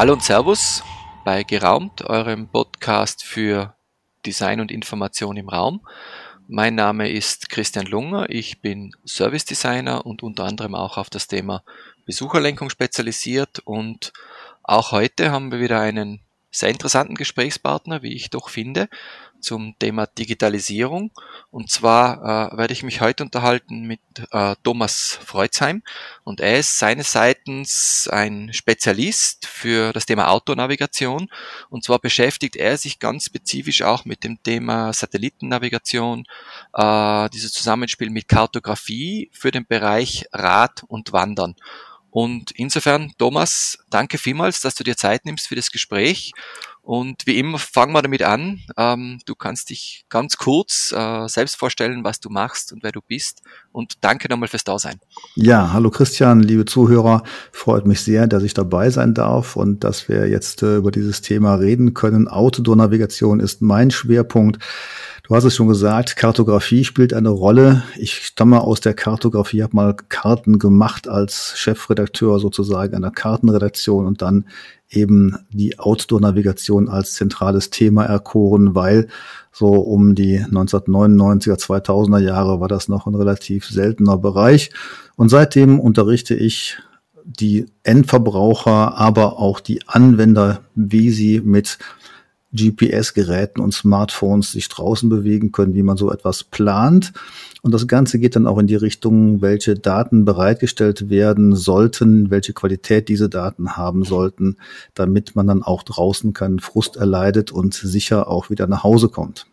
Hallo und Servus bei Geräumt, eurem Podcast für Design und Information im Raum. Mein Name ist Christian Lunger, ich bin Service Designer und unter anderem auch auf das Thema Besucherlenkung spezialisiert, und auch heute haben wir wieder einen sehr interessanten Gesprächspartner, wie ich doch finde, zum Thema Digitalisierung. Und zwar werde ich mich heute unterhalten mit Thomas Froitzheim, und er ist seines Seitens ein Spezialist für das Thema Outdoor-Navigation, und zwar beschäftigt er sich ganz spezifisch auch mit dem Thema Satellitennavigation, dieses Zusammenspiel mit Kartografie für den Bereich Rad und Wandern. Und insofern, Thomas, danke vielmals, dass du dir Zeit nimmst für das Gespräch. Und wie immer fangen wir damit an. Du kannst dich ganz kurz selbst vorstellen, was du machst und wer du bist. Und danke nochmal fürs Dasein. Ja, hallo Christian, liebe Zuhörer. Freut mich sehr, dass ich dabei sein darf und dass wir jetzt über dieses Thema reden können. Outdoor-Navigation ist mein Schwerpunkt. Du hast es schon gesagt, Kartografie spielt eine Rolle. Ich stamme aus der Kartografie, habe mal Karten gemacht als Chefredakteur sozusagen einer Kartenredaktion und dann eben die Outdoor-Navigation als zentrales Thema erkoren, weil so um die 1999er, 2000er Jahre war das noch ein relativ seltener Bereich. Und seitdem unterrichte ich die Endverbraucher, aber auch die Anwender, wie sie mit GPS-Geräten und Smartphones sich draußen bewegen können, wie man so etwas plant. Und das Ganze geht dann auch in die Richtung, welche Daten bereitgestellt werden sollten, welche Qualität diese Daten haben sollten, damit man dann auch draußen keinen Frust erleidet und sicher auch wieder nach Hause kommt.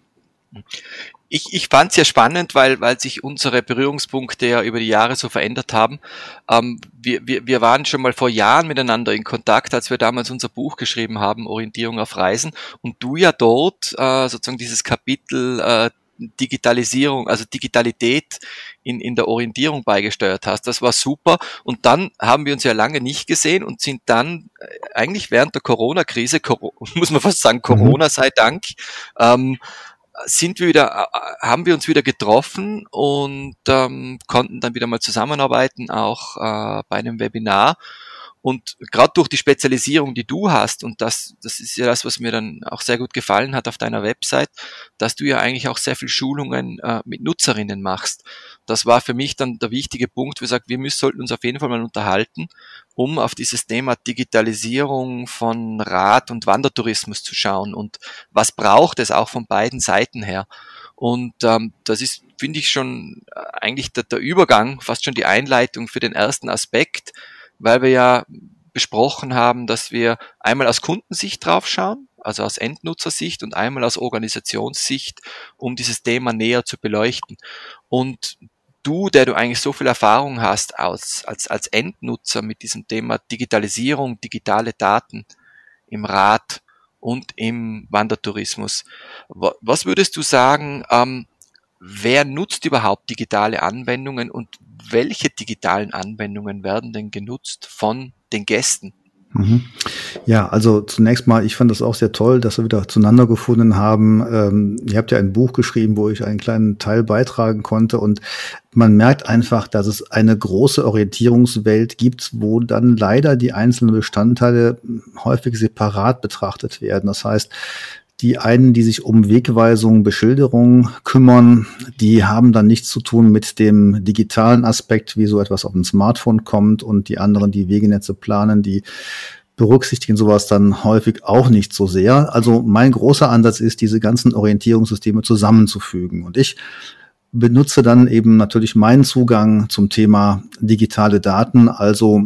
Ich fand es ja spannend, weil sich unsere Berührungspunkte ja über die Jahre so verändert haben. Wir waren schon mal vor Jahren miteinander in Kontakt, als wir damals unser Buch geschrieben haben, Orientierung auf Reisen, und du ja dort sozusagen dieses Kapitel Digitalisierung, also Digitalität in der Orientierung beigesteuert hast. Das war super. Und dann haben wir uns ja lange nicht gesehen und sind dann eigentlich während der Corona-Krise, muss man fast sagen, Corona sei Dank, haben wir uns wieder getroffen und konnten dann wieder mal zusammenarbeiten, auch bei einem Webinar. Und gerade durch die Spezialisierung, die du hast, und das ist ja das, was mir dann auch sehr gut gefallen hat auf deiner Website, dass du ja eigentlich auch sehr viel Schulungen mit Nutzerinnen machst. Das war für mich dann der wichtige Punkt, wo ich sage, sollten uns auf jeden Fall mal unterhalten, um auf dieses Thema Digitalisierung von Rad- und Wandertourismus zu schauen und was braucht es auch von beiden Seiten her. Und das ist, finde ich, schon eigentlich der Übergang, fast schon die Einleitung für den ersten Aspekt, weil wir ja besprochen haben, dass wir einmal aus Kundensicht draufschauen, also aus Endnutzersicht, und einmal aus Organisationssicht, um dieses Thema näher zu beleuchten. Und du, der du eigentlich so viel Erfahrung hast als Endnutzer mit diesem Thema Digitalisierung, digitale Daten im Rad und im Wandertourismus, was würdest du sagen, wer nutzt überhaupt digitale Anwendungen und welche digitalen Anwendungen werden denn genutzt von den Gästen? Ja, also zunächst mal, ich fand das auch sehr toll, dass wir wieder zueinander gefunden haben. Ihr habt ja ein Buch geschrieben, wo ich einen kleinen Teil beitragen konnte, und man merkt einfach, dass es eine große Orientierungswelt gibt, wo dann leider die einzelnen Bestandteile häufig separat betrachtet werden. Das heißt, die einen, die sich um Wegweisungen, Beschilderungen kümmern, die haben dann nichts zu tun mit dem digitalen Aspekt, wie so etwas auf dem Smartphone kommt, und die anderen, die Wegenetze planen, die berücksichtigen sowas dann häufig auch nicht so sehr. Also mein großer Ansatz ist, diese ganzen Orientierungssysteme zusammenzufügen, und ich benutze dann eben natürlich meinen Zugang zum Thema digitale Daten, also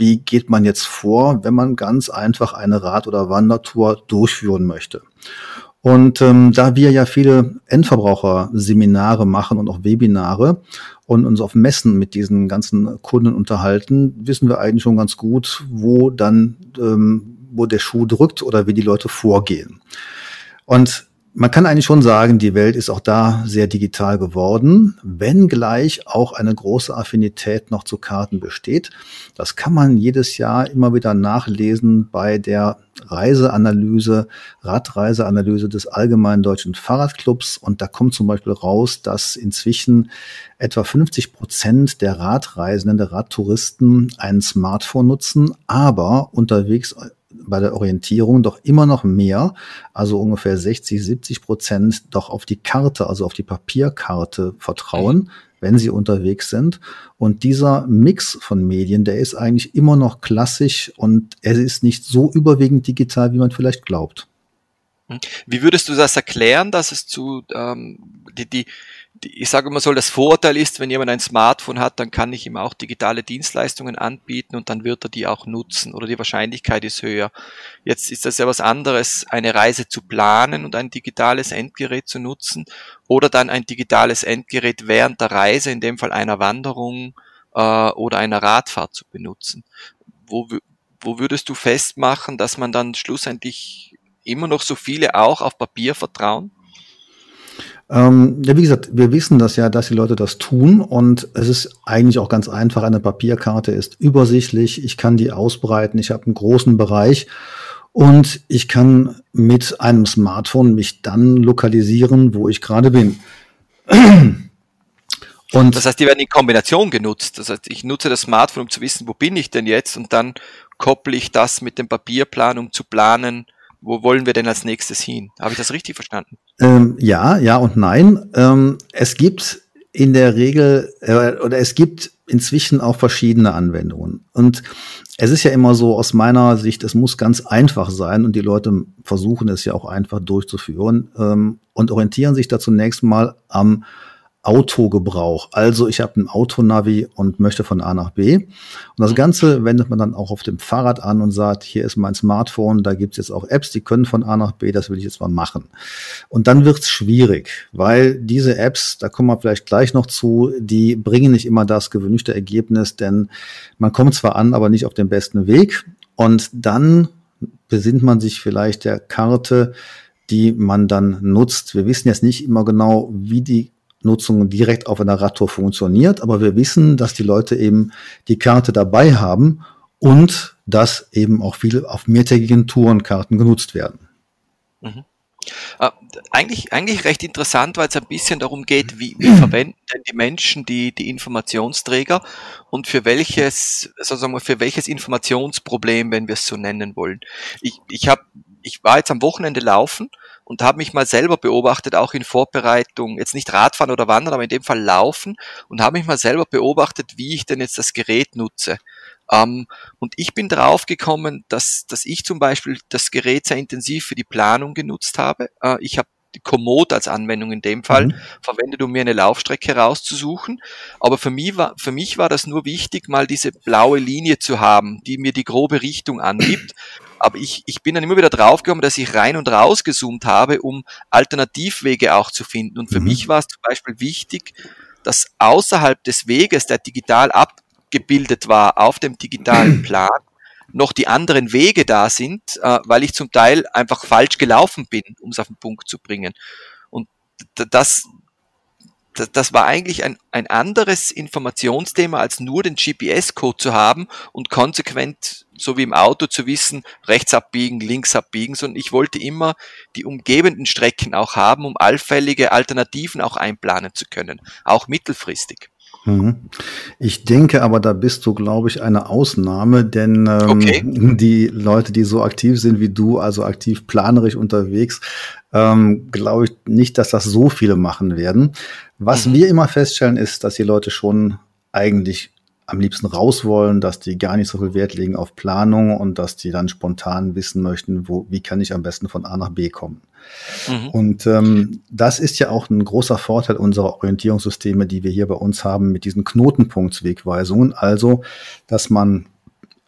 wie geht man jetzt vor, wenn man ganz einfach eine Rad- oder Wandertour durchführen möchte? Und da wir ja viele Endverbraucherseminare machen und auch Webinare und uns auf Messen mit diesen ganzen Kunden unterhalten, wissen wir eigentlich schon ganz gut, wo der Schuh drückt oder wie die Leute vorgehen. Und man kann eigentlich schon sagen, die Welt ist auch da sehr digital geworden, wenngleich auch eine große Affinität noch zu Karten besteht. Das kann man jedes Jahr immer wieder nachlesen bei der Radreiseanalyse des Allgemeinen Deutschen Fahrradclubs. Und da kommt zum Beispiel raus, dass inzwischen etwa 50% der Radreisenden, der Radtouristen ein Smartphone nutzen, aber unterwegs bei der Orientierung doch immer noch mehr, also ungefähr 60-70% doch auf die Karte, also auf die Papierkarte vertrauen, wenn sie unterwegs sind. Und dieser Mix von Medien, der ist eigentlich immer noch klassisch und er ist nicht so überwiegend digital, wie man vielleicht glaubt. Wie würdest du das erklären, dass es zu ich sage immer so, das Vorurteil ist, wenn jemand ein Smartphone hat, dann kann ich ihm auch digitale Dienstleistungen anbieten und dann wird er die auch nutzen oder die Wahrscheinlichkeit ist höher. Jetzt ist das ja was anderes, eine Reise zu planen und ein digitales Endgerät zu nutzen oder dann ein digitales Endgerät während der Reise, in dem Fall einer Wanderung oder einer Radfahrt zu benutzen. Wo würdest du festmachen, dass man dann schlussendlich immer noch so viele auch auf Papier vertrauen? Ja, wie gesagt, wir wissen das ja, dass die Leute das tun und es ist eigentlich auch ganz einfach. Eine Papierkarte ist übersichtlich, ich kann die ausbreiten, ich habe einen großen Bereich und ich kann mit einem Smartphone mich dann lokalisieren, wo ich gerade bin. Und das heißt, die werden in Kombination genutzt. Das heißt, ich nutze das Smartphone, um zu wissen, wo bin ich denn jetzt und dann kopple ich das mit dem Papierplan, um zu planen, wo wollen wir denn als nächstes hin? Habe ich das richtig verstanden? Ja und nein. Es gibt in der Regel oder es gibt inzwischen auch verschiedene Anwendungen. Und es ist ja immer so aus meiner Sicht, es muss ganz einfach sein und die Leute versuchen es ja auch einfach durchzuführen und orientieren sich da zunächst mal am Autogebrauch. Also ich habe ein Autonavi und möchte von A nach B. Und das Ganze wendet man dann auch auf dem Fahrrad an und sagt, hier ist mein Smartphone, da gibt es jetzt auch Apps, die können von A nach B, das will ich jetzt mal machen. Und dann wird es schwierig, weil diese Apps, da kommen wir vielleicht gleich noch zu, die bringen nicht immer das gewünschte Ergebnis, denn man kommt zwar an, aber nicht auf den besten Weg. Und dann besinnt man sich vielleicht der Karte, die man dann nutzt. Wir wissen jetzt nicht immer genau, wie die Nutzung direkt auf einer Radtour funktioniert, aber wir wissen, dass die Leute eben die Karte dabei haben und dass eben auch viele auf mehrtägigen Touren Karten genutzt werden. Mhm. Eigentlich recht interessant, weil es ein bisschen darum geht, wie verwenden denn die Menschen die Informationsträger und für welches Informationsproblem, wenn wir es so nennen wollen. Ich war jetzt am Wochenende laufen und habe mich mal selber beobachtet, auch in Vorbereitung, jetzt nicht Radfahren oder Wandern, aber in dem Fall Laufen, und habe mich mal selber beobachtet, wie ich denn jetzt das Gerät nutze. Und ich bin drauf gekommen, dass ich zum Beispiel das Gerät sehr intensiv für die Planung genutzt habe. Ich habe Komoot als Anwendung in dem Fall verwendet, um mir eine Laufstrecke rauszusuchen. Aber für mich war das nur wichtig, mal diese blaue Linie zu haben, die mir die grobe Richtung angibt. Aber ich bin dann immer wieder draufgekommen, dass ich rein und raus gezoomt habe, um Alternativwege auch zu finden. Und für mich war es zum Beispiel wichtig, dass außerhalb des Weges, der digital abgebildet war, auf dem digitalen Plan, noch die anderen Wege da sind, weil ich zum Teil einfach falsch gelaufen bin, um es auf den Punkt zu bringen. Und das war eigentlich ein anderes Informationsthema, als nur den GPS-Code zu haben und konsequent, so wie im Auto, zu wissen, rechts abbiegen, links abbiegen, sondern ich wollte immer die umgebenden Strecken auch haben, um allfällige Alternativen auch einplanen zu können, auch mittelfristig. Ich denke aber, da bist du, glaube ich, eine Ausnahme, denn die Leute, die so aktiv sind wie du, also aktiv planerisch unterwegs, glaube ich nicht, dass das so viele machen werden. Was wir immer feststellen, ist, dass die Leute schon eigentlich am liebsten raus wollen, dass die gar nicht so viel Wert legen auf Planung und dass die dann spontan wissen möchten, wie kann ich am besten von A nach B kommen. Und das ist ja auch ein großer Vorteil unserer Orientierungssysteme, die wir hier bei uns haben mit diesen Knotenpunktswegweisungen. Also, dass man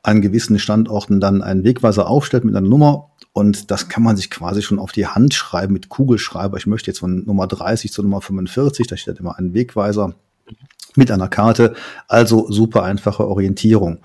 an gewissen Standorten dann einen Wegweiser aufstellt mit einer Nummer und das kann man sich quasi schon auf die Hand schreiben mit Kugelschreiber. Ich möchte jetzt von Nummer 30 zu Nummer 45, da steht immer ein Wegweiser mit einer Karte, also super einfache Orientierung.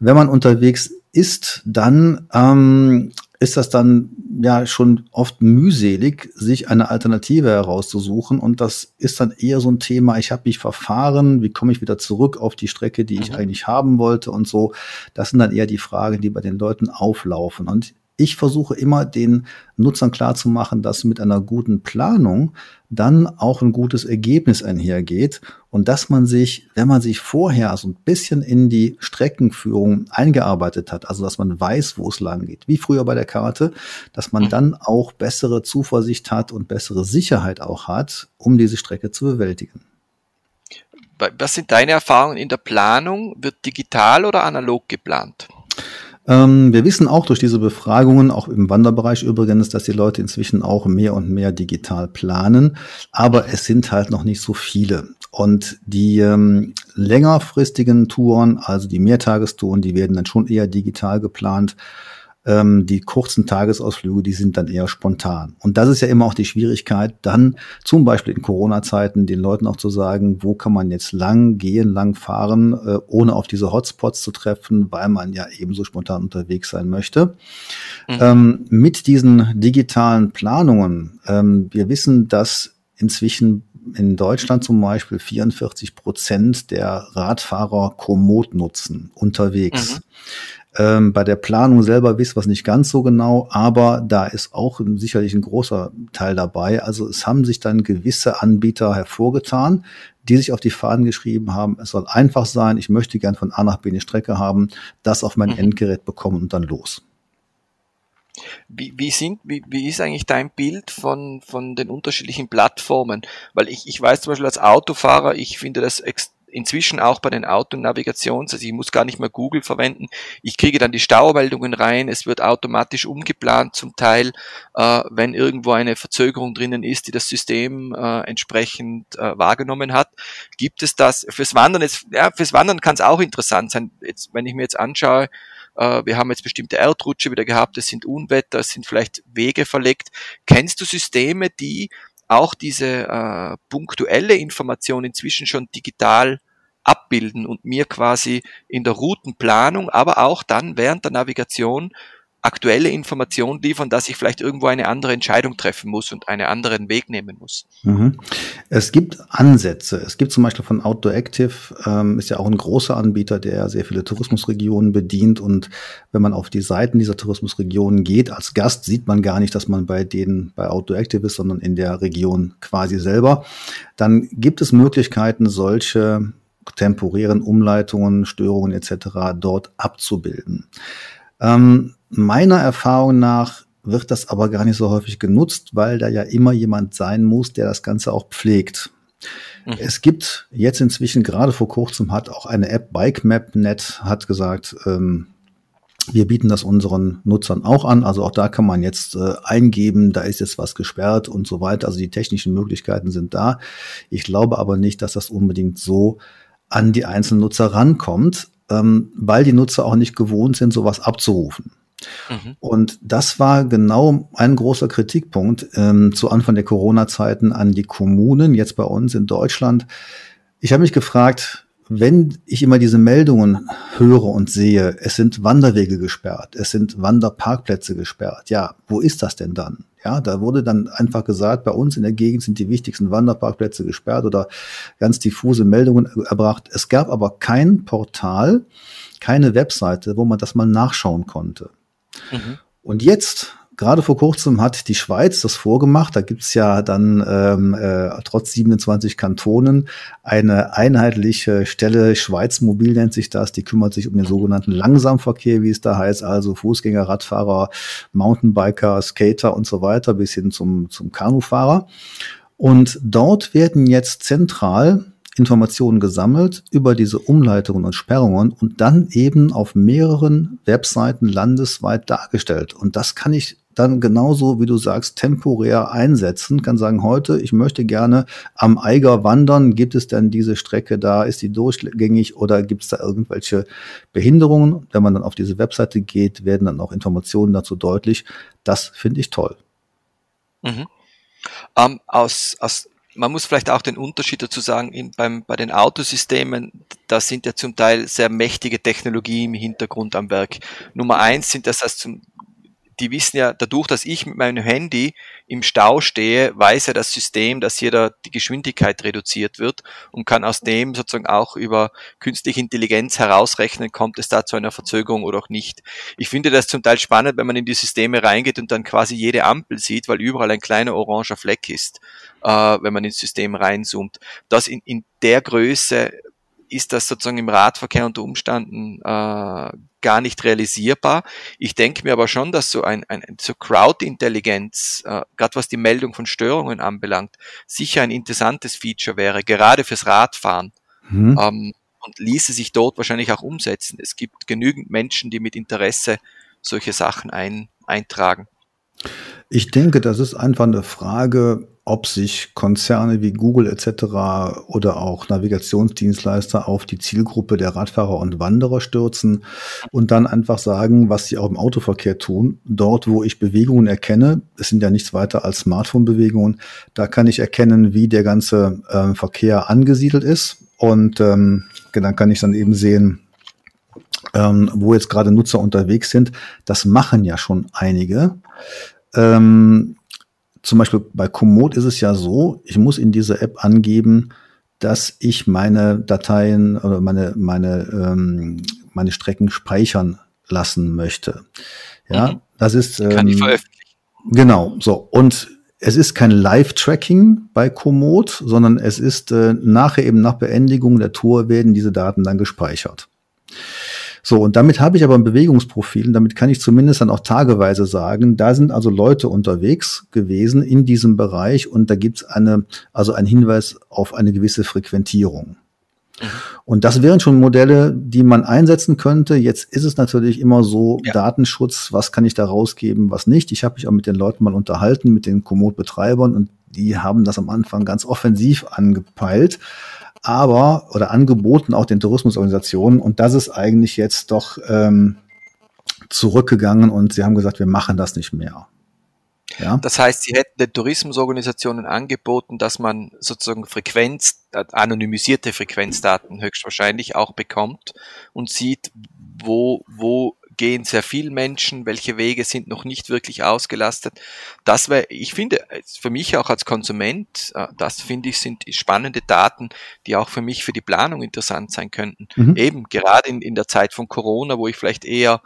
Wenn man unterwegs ist, dann ist das dann ja schon oft mühselig, sich eine Alternative herauszusuchen und das ist dann eher so ein Thema, ich habe mich verfahren, wie komme ich wieder zurück auf die Strecke, die ich eigentlich haben wollte und so. Das sind dann eher die Fragen, die bei den Leuten auflaufen und Ich versuche immer den Nutzern klarzumachen, dass mit einer guten Planung dann auch ein gutes Ergebnis einhergeht und dass man sich, wenn man sich vorher so ein bisschen in die Streckenführung eingearbeitet hat, also dass man weiß, wo es lang geht, wie früher bei der Karte, dass man dann auch bessere Zuversicht hat und bessere Sicherheit auch hat, um diese Strecke zu bewältigen. Was sind deine Erfahrungen in der Planung? Wird digital oder analog geplant? Wir wissen auch durch diese Befragungen, auch im Wanderbereich übrigens, dass die Leute inzwischen auch mehr und mehr digital planen, aber es sind halt noch nicht so viele. Und die längerfristigen Touren, also die Mehrtagestouren, die werden dann schon eher digital geplant. Die kurzen Tagesausflüge, die sind dann eher spontan. Und das ist ja immer auch die Schwierigkeit, dann zum Beispiel in Corona-Zeiten den Leuten auch zu sagen, wo kann man jetzt lang gehen, lang fahren, ohne auf diese Hotspots zu treffen, weil man ja ebenso spontan unterwegs sein möchte. Mhm. Mit diesen digitalen Planungen, wir wissen, dass inzwischen in Deutschland zum Beispiel 44% der Radfahrer Komoot nutzen, unterwegs. Mhm. Bei der Planung selber wisst ihr was nicht ganz so genau, aber da ist auch sicherlich ein großer Teil dabei. Also es haben sich dann gewisse Anbieter hervorgetan, die sich auf die Fahnen geschrieben haben, es soll einfach sein, ich möchte gern von A nach B eine Strecke haben, das auf mein Endgerät bekommen und dann los. Wie ist eigentlich dein Bild von den unterschiedlichen Plattformen? Weil ich weiß zum Beispiel als Autofahrer, ich finde das inzwischen auch bei den Autonavigations, also ich muss gar nicht mehr Google verwenden, ich kriege dann die Staumeldungen rein, es wird automatisch umgeplant zum Teil, wenn irgendwo eine Verzögerung drinnen ist, die das System entsprechend wahrgenommen hat. Gibt es das fürs Wandern? Fürs Wandern kann es auch interessant sein. Jetzt, wenn ich mir jetzt anschaue, wir haben jetzt bestimmte Erdrutsche wieder gehabt, es sind Unwetter, es sind vielleicht Wege verlegt. Kennst du Systeme, die auch diese punktuelle Information inzwischen schon digital abbilden und mir quasi in der Routenplanung, aber auch dann während der Navigation aktuelle Informationen liefern, dass ich vielleicht irgendwo eine andere Entscheidung treffen muss und einen anderen Weg nehmen muss? Mhm. Es gibt Ansätze. Es gibt zum Beispiel von Outdooractive, ist ja auch ein großer Anbieter, der sehr viele Tourismusregionen bedient. Und wenn man auf die Seiten dieser Tourismusregionen geht, als Gast sieht man gar nicht, dass man bei Outdooractive ist, sondern in der Region quasi selber. Dann gibt es Möglichkeiten, solche temporären Umleitungen, Störungen etc. dort abzubilden. Meiner Erfahrung nach wird das aber gar nicht so häufig genutzt, weil da ja immer jemand sein muss, der das Ganze auch pflegt. Mhm. Es gibt jetzt inzwischen, gerade vor kurzem hat auch eine App, Bike Map Net, hat gesagt, wir bieten das unseren Nutzern auch an. Also auch da kann man jetzt eingeben, da ist jetzt was gesperrt und so weiter. Also die technischen Möglichkeiten sind da. Ich glaube aber nicht, dass das unbedingt so an die einzelnen Nutzer rankommt, weil die Nutzer auch nicht gewohnt sind, sowas abzurufen. Mhm. Und das war genau ein großer Kritikpunkt zu Anfang der Corona-Zeiten an die Kommunen, jetzt bei uns in Deutschland. Ich habe mich gefragt, wenn ich immer diese Meldungen höre und sehe, es sind Wanderwege gesperrt, es sind Wanderparkplätze gesperrt. Ja, wo ist das denn dann? Ja, da wurde dann einfach gesagt, bei uns in der Gegend sind die wichtigsten Wanderparkplätze gesperrt oder ganz diffuse Meldungen erbracht. Es gab aber kein Portal, keine Webseite, wo man das mal nachschauen konnte. Mhm. Und jetzt, gerade vor kurzem, hat die Schweiz das vorgemacht. Da gibt's ja dann trotz 27 Kantonen eine einheitliche Stelle, Schweiz Mobil nennt sich das, die kümmert sich um den sogenannten Langsamverkehr, wie es da heißt, also Fußgänger, Radfahrer, Mountainbiker, Skater und so weiter, bis hin zum Kanufahrer. Und dort werden jetzt zentral Informationen gesammelt über diese Umleitungen und Sperrungen und dann eben auf mehreren Webseiten landesweit dargestellt. Und das kann ich dann genauso, wie du sagst, temporär einsetzen, kann sagen, heute, ich möchte gerne am Eiger wandern, gibt es denn diese Strecke da, ist die durchgängig oder gibt es da irgendwelche Behinderungen? Wenn man dann auf diese Webseite geht, werden dann auch Informationen dazu deutlich. Das finde ich toll. Mhm. Man muss vielleicht auch den Unterschied dazu sagen, bei den Autosystemen, da sind ja zum Teil sehr mächtige Technologien im Hintergrund am Werk. Nummer eins sind das die wissen ja, dadurch, dass ich mit meinem Handy im Stau stehe, weiß ja das System, dass hier da die Geschwindigkeit reduziert wird und kann aus dem sozusagen auch über künstliche Intelligenz herausrechnen, kommt es da zu einer Verzögerung oder auch nicht. Ich finde das zum Teil spannend, wenn man in die Systeme reingeht und dann quasi jede Ampel sieht, weil überall ein kleiner oranger Fleck ist, wenn man ins System reinzoomt. Das in der Größe ist das sozusagen im Radverkehr unter Umständen gar nicht realisierbar. Ich denke mir aber schon, dass so so Crowd-Intelligenz, gerade was die Meldung von Störungen anbelangt, sicher ein interessantes Feature wäre, gerade fürs Radfahren. Und ließe sich dort wahrscheinlich auch umsetzen. Es gibt genügend Menschen, die mit Interesse solche Sachen eintragen. Ich denke, das ist einfach eine Frage, ob sich Konzerne wie Google etc. oder auch Navigationsdienstleister auf die Zielgruppe der Radfahrer und Wanderer stürzen und dann einfach sagen, was sie auch im Autoverkehr tun. Dort, wo ich Bewegungen erkenne, es sind ja nichts weiter als Smartphone-Bewegungen, da kann ich erkennen, wie der ganze Verkehr angesiedelt ist. Und dann kann ich dann eben sehen, wo jetzt gerade Nutzer unterwegs sind. Das machen ja schon einige. Zum Beispiel bei Komoot ist es ja so, ich muss in dieser App angeben, dass ich meine Dateien oder meine Strecken speichern lassen möchte. Ja, das ist... kann ich veröffentlichen. Genau, so. Und es ist kein Live-Tracking bei Komoot, sondern es ist nachher eben nach Beendigung der Tour werden diese Daten dann gespeichert. So, und damit habe ich aber ein Bewegungsprofil, und damit kann ich zumindest dann auch tageweise sagen, da sind also Leute unterwegs gewesen in diesem Bereich und da gibt es einen Hinweis auf eine gewisse Frequentierung. Und das wären schon Modelle, die man einsetzen könnte. Jetzt ist es natürlich immer so, ja. Datenschutz, was kann ich da rausgeben, was nicht. Ich habe mich auch mit den Leuten mal unterhalten, mit den Komoot-Betreibern und die haben das am Anfang ganz offensiv angepeilt. Oder angeboten auch den Tourismusorganisationen und das ist eigentlich jetzt doch zurückgegangen und sie haben gesagt, wir machen das nicht mehr. Ja? Das heißt, sie hätten den Tourismusorganisationen angeboten, dass man sozusagen anonymisierte Frequenzdaten höchstwahrscheinlich auch bekommt und sieht, wo gehen sehr viele Menschen, welche Wege sind noch nicht wirklich ausgelastet. Das wäre, ich finde, für mich auch als Konsument, das finde ich, sind spannende Daten, die auch für mich für die Planung interessant sein könnten. Eben, gerade in der Zeit von Corona, wo ich vielleicht eher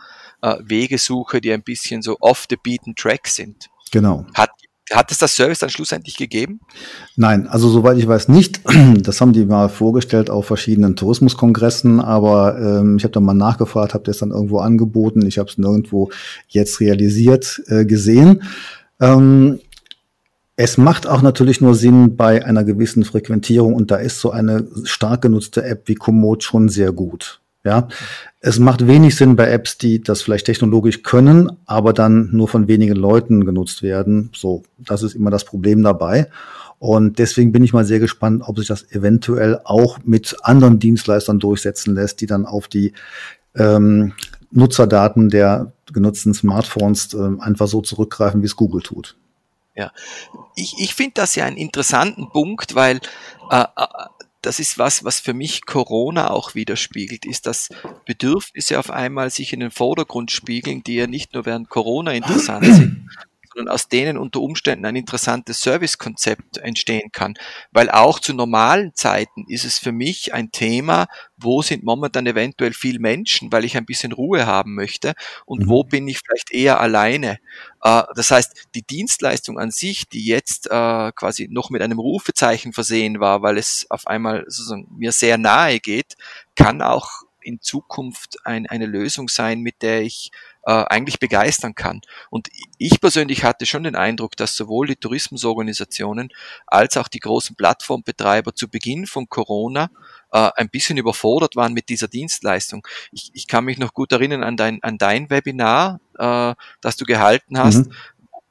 Wege suche, die ein bisschen so off the beaten track sind. Genau. Hat es das Service dann schlussendlich gegeben? Nein, also soweit ich weiß nicht. Das haben die mal vorgestellt auf verschiedenen Tourismuskongressen, aber ich habe dann mal nachgefragt, habe das dann irgendwo angeboten. Ich habe es nirgendwo jetzt realisiert gesehen. Es macht auch natürlich nur Sinn bei einer gewissen Frequentierung und da ist so eine stark genutzte App wie Komoot schon sehr gut. Ja, es macht wenig Sinn bei Apps, die das vielleicht technologisch können, aber dann nur von wenigen Leuten genutzt werden. So, das ist immer das Problem dabei. Und deswegen bin ich mal sehr gespannt, ob sich das eventuell auch mit anderen Dienstleistern durchsetzen lässt, die dann auf die Nutzerdaten der genutzten Smartphones einfach so zurückgreifen, wie es Google tut. Ja, ich finde das ja einen interessanten Punkt, weil das ist was für mich Corona auch widerspiegelt, ist, dass Bedürfnisse auf einmal sich in den Vordergrund spiegeln, die ja nicht nur während Corona interessant sind, sondern aus denen unter Umständen ein interessantes Servicekonzept entstehen kann. Weil auch zu normalen Zeiten ist es für mich ein Thema, wo sind momentan eventuell viele Menschen, weil ich ein bisschen Ruhe haben möchte und wo bin ich vielleicht eher alleine. Das heißt, die Dienstleistung an sich, die jetzt quasi noch mit einem Rufezeichen versehen war, weil es auf einmal sozusagen mir sehr nahe geht, kann auch in Zukunft eine Lösung sein, mit der ich eigentlich begeistern kann. Und ich persönlich hatte schon den Eindruck, dass sowohl die Tourismusorganisationen als auch die großen Plattformbetreiber zu Beginn von Corona ein bisschen überfordert waren mit dieser Dienstleistung. Ich kann mich noch gut erinnern an dein Webinar, das du gehalten hast,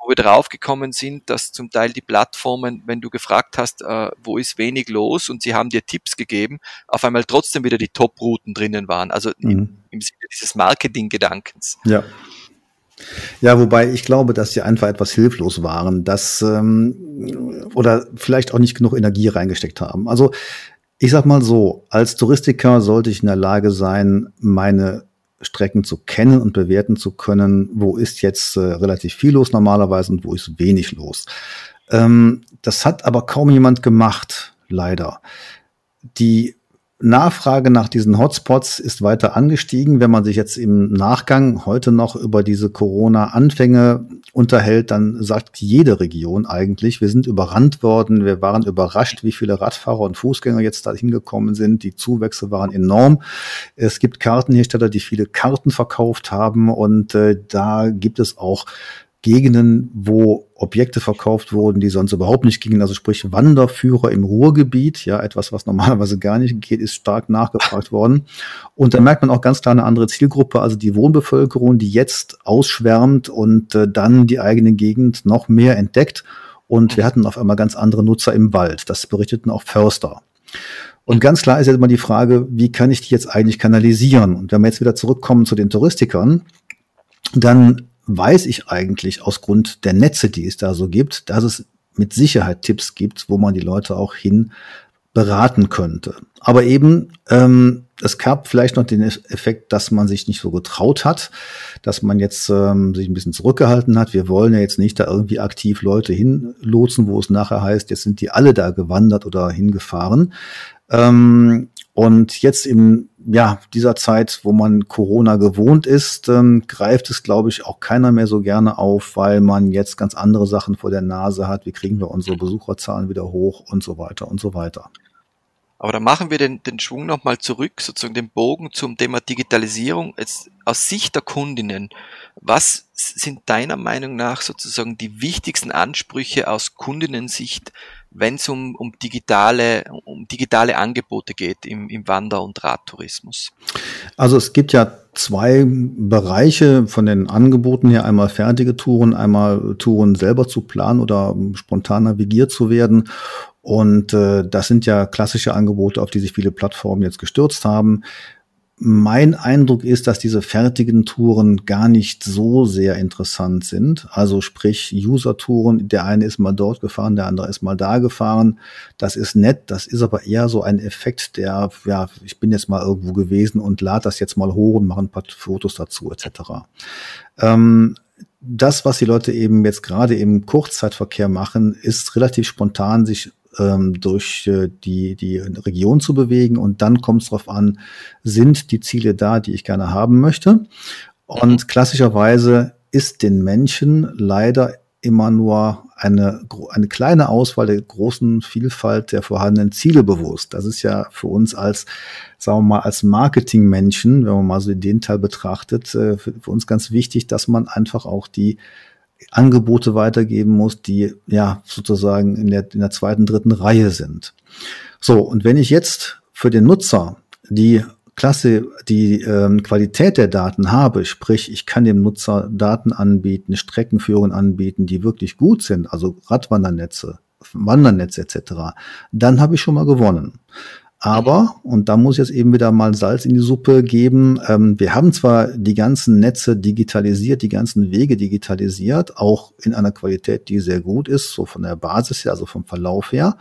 wo wir draufgekommen sind, dass zum Teil die Plattformen, wenn du gefragt hast, wo ist wenig los und sie haben dir Tipps gegeben, auf einmal trotzdem wieder die Top-Routen drinnen waren. Also im Sinne dieses Marketing-Gedankens. Ja. Ja, wobei ich glaube, dass sie einfach etwas hilflos waren, dass oder vielleicht auch nicht genug Energie reingesteckt haben. Also ich sag mal so, als Touristiker sollte ich in der Lage sein, meine Strecken zu kennen und bewerten zu können, wo ist jetzt relativ viel los normalerweise und wo ist wenig los. Das hat aber kaum jemand gemacht, leider. Die Nachfrage nach diesen Hotspots ist weiter angestiegen. Wenn man sich jetzt im Nachgang heute noch über diese Corona-Anfänge unterhält, dann sagt jede Region eigentlich, wir sind überrannt worden, wir waren überrascht, wie viele Radfahrer und Fußgänger jetzt da hingekommen sind. Die Zuwächse waren enorm. Es gibt Kartenhersteller, die viele Karten verkauft haben und da gibt es auch Gegenden, wo Objekte verkauft wurden, die sonst überhaupt nicht gingen, also sprich Wanderführer im Ruhrgebiet, ja, etwas, was normalerweise gar nicht geht, ist stark nachgefragt worden. Und da merkt man auch ganz klar eine andere Zielgruppe, also die Wohnbevölkerung, die jetzt ausschwärmt und dann die eigene Gegend noch mehr entdeckt. Und wir hatten auf einmal ganz andere Nutzer im Wald. Das berichteten auch Förster. Und ganz klar ist jetzt immer die Frage, wie kann ich die jetzt eigentlich kanalisieren? Und wenn wir jetzt wieder zurückkommen zu den Touristikern, dann weiß ich eigentlich aus Grund der Netze, die es da so gibt, dass es mit Sicherheit Tipps gibt, wo man die Leute auch hin beraten könnte. Aber eben, es gab vielleicht noch den Effekt, dass man sich nicht so getraut hat, dass man jetzt sich ein bisschen zurückgehalten hat. Wir wollen ja jetzt nicht da irgendwie aktiv Leute hinlotsen, wo es nachher heißt, jetzt sind die alle da gewandert oder hingefahren. Und jetzt in dieser Zeit, wo man Corona gewohnt ist, greift es, glaube ich, auch keiner mehr so gerne auf, weil man jetzt ganz andere Sachen vor der Nase hat. Wie kriegen wir unsere Besucherzahlen wieder hoch und so weiter und so weiter. Aber da machen wir den Schwung nochmal zurück, sozusagen den Bogen zum Thema Digitalisierung. Jetzt aus Sicht der Kundinnen, was sind deiner Meinung nach sozusagen die wichtigsten Ansprüche aus Kundinnensicht, wenn es um digitale Angebote geht im Wander- und Radtourismus? Also es gibt ja zwei Bereiche von den Angeboten her, einmal fertige Touren, einmal Touren selber zu planen oder spontan navigiert zu werden. Und das sind ja klassische Angebote, auf die sich viele Plattformen jetzt gestürzt haben. Mein Eindruck ist, dass diese fertigen Touren gar nicht so sehr interessant sind. Also sprich User-Touren, der eine ist mal dort gefahren, der andere ist mal da gefahren. Das ist nett, das ist aber eher so ein Effekt, der, ja, ich bin jetzt mal irgendwo gewesen und lade das jetzt mal hoch und mache ein paar Fotos dazu etc. Das, was die Leute eben jetzt gerade im Kurzzeitverkehr machen, ist relativ spontan, sich durch die Region zu bewegen, und dann kommt es darauf an, sind die Ziele da, die ich gerne haben möchte. Und klassischerweise ist den Menschen leider immer nur eine kleine Auswahl der großen Vielfalt der vorhandenen Ziele bewusst. Das ist ja für uns als, sagen wir mal, als Marketingmenschen, wenn man mal so den Teil betrachtet, für uns ganz wichtig, dass man einfach auch die Angebote weitergeben muss, die ja sozusagen in der zweiten, dritten Reihe sind. So, und wenn ich jetzt für den Nutzer die Qualität der Daten habe, sprich, ich kann dem Nutzer Daten anbieten, Streckenführungen anbieten, die wirklich gut sind, also Radwandernetze, Wandernetze etc., dann habe ich schon mal gewonnen. Aber, und da muss jetzt eben wieder mal Salz in die Suppe geben, wir haben zwar die ganzen Netze digitalisiert, die ganzen Wege digitalisiert, auch in einer Qualität, die sehr gut ist, so von der Basis her, also vom Verlauf her,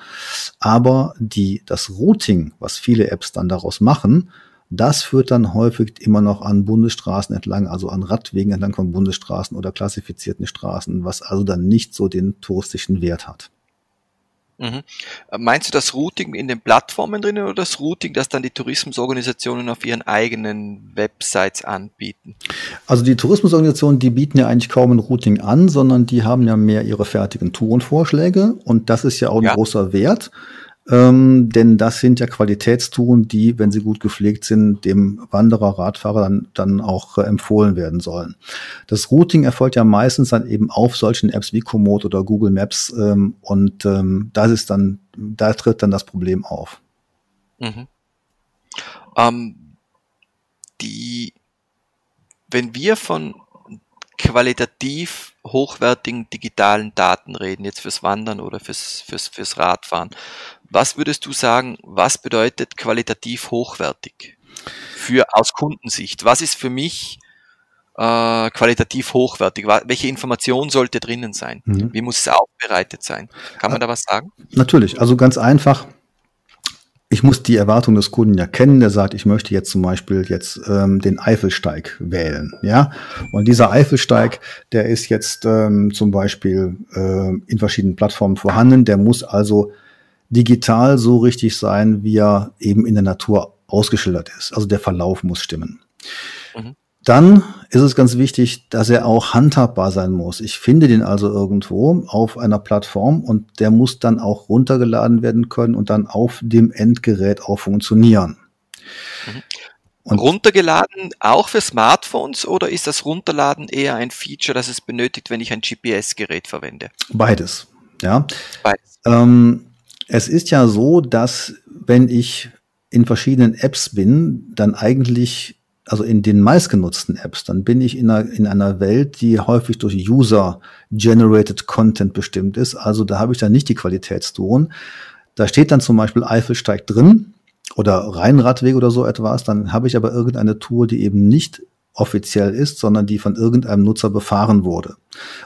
aber das Routing, was viele Apps dann daraus machen, das führt dann häufig immer noch an Bundesstraßen entlang, also an Radwegen entlang von Bundesstraßen oder klassifizierten Straßen, was also dann nicht so den touristischen Wert hat. Mhm. Meinst du das Routing in den Plattformen drinnen oder das Routing, das dann die Tourismusorganisationen auf ihren eigenen Websites anbieten? Also die Tourismusorganisationen, die bieten ja eigentlich kaum ein Routing an, sondern die haben ja mehr ihre fertigen Tourenvorschläge, und das ist ja auch ein großer Wert, denn das sind ja Qualitätstouren, die, wenn sie gut gepflegt sind, dem Wanderer, Radfahrer dann auch empfohlen werden sollen. Das Routing erfolgt ja meistens dann eben auf solchen Apps wie Komoot oder Google Maps, und da tritt dann das Problem auf. Mhm. Wenn wir von qualitativ hochwertigen digitalen Daten reden, jetzt fürs Wandern oder fürs Radfahren. Was würdest du sagen, was bedeutet qualitativ hochwertig aus Kundensicht? Was ist für mich qualitativ hochwertig? Welche Information sollte drinnen sein? Mhm. Wie muss es aufbereitet sein? Kann man da was sagen? Natürlich, also ganz einfach. ich muss die Erwartung des Kunden ja kennen, der sagt, ich möchte jetzt zum Beispiel jetzt den Eifelsteig wählen, ja. Und dieser Eifelsteig, der ist jetzt zum Beispiel in verschiedenen Plattformen vorhanden, der muss also digital so richtig sein, wie er eben in der Natur ausgeschildert ist. Also der Verlauf muss stimmen. Mhm. Dann ist es ganz wichtig, dass er auch handhabbar sein muss. Ich finde den also irgendwo auf einer Plattform und der muss dann auch runtergeladen werden können und dann auf dem Endgerät auch funktionieren. Mhm. Und runtergeladen auch für Smartphones oder ist das Runterladen eher ein Feature, das es benötigt, wenn ich ein GPS-Gerät verwende? Beides, ja. Beides. Es ist ja so, dass wenn ich in verschiedenen Apps bin, dann eigentlich, also in den meistgenutzten Apps, dann bin ich in einer Welt, die häufig durch User-Generated Content bestimmt ist. Also da habe ich dann nicht die Qualitätston. Da steht dann zum Beispiel Eifelsteig drin oder Rheinradweg oder so etwas. Dann habe ich aber irgendeine Tour, die eben nicht offiziell ist, sondern die von irgendeinem Nutzer befahren wurde.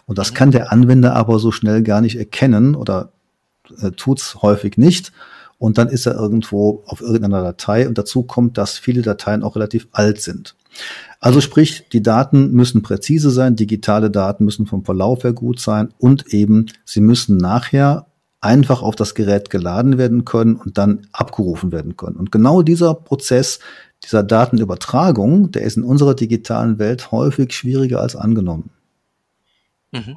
Und das kann der Anwender aber so schnell gar nicht erkennen oder tut's häufig nicht. Und dann ist er irgendwo auf irgendeiner Datei und dazu kommt, dass viele Dateien auch relativ alt sind. Also sprich, die Daten müssen präzise sein, digitale Daten müssen vom Verlauf her gut sein und eben sie müssen nachher einfach auf das Gerät geladen werden können und dann abgerufen werden können. Und genau dieser Prozess, dieser Datenübertragung, der ist in unserer digitalen Welt häufig schwieriger als angenommen. Mhm.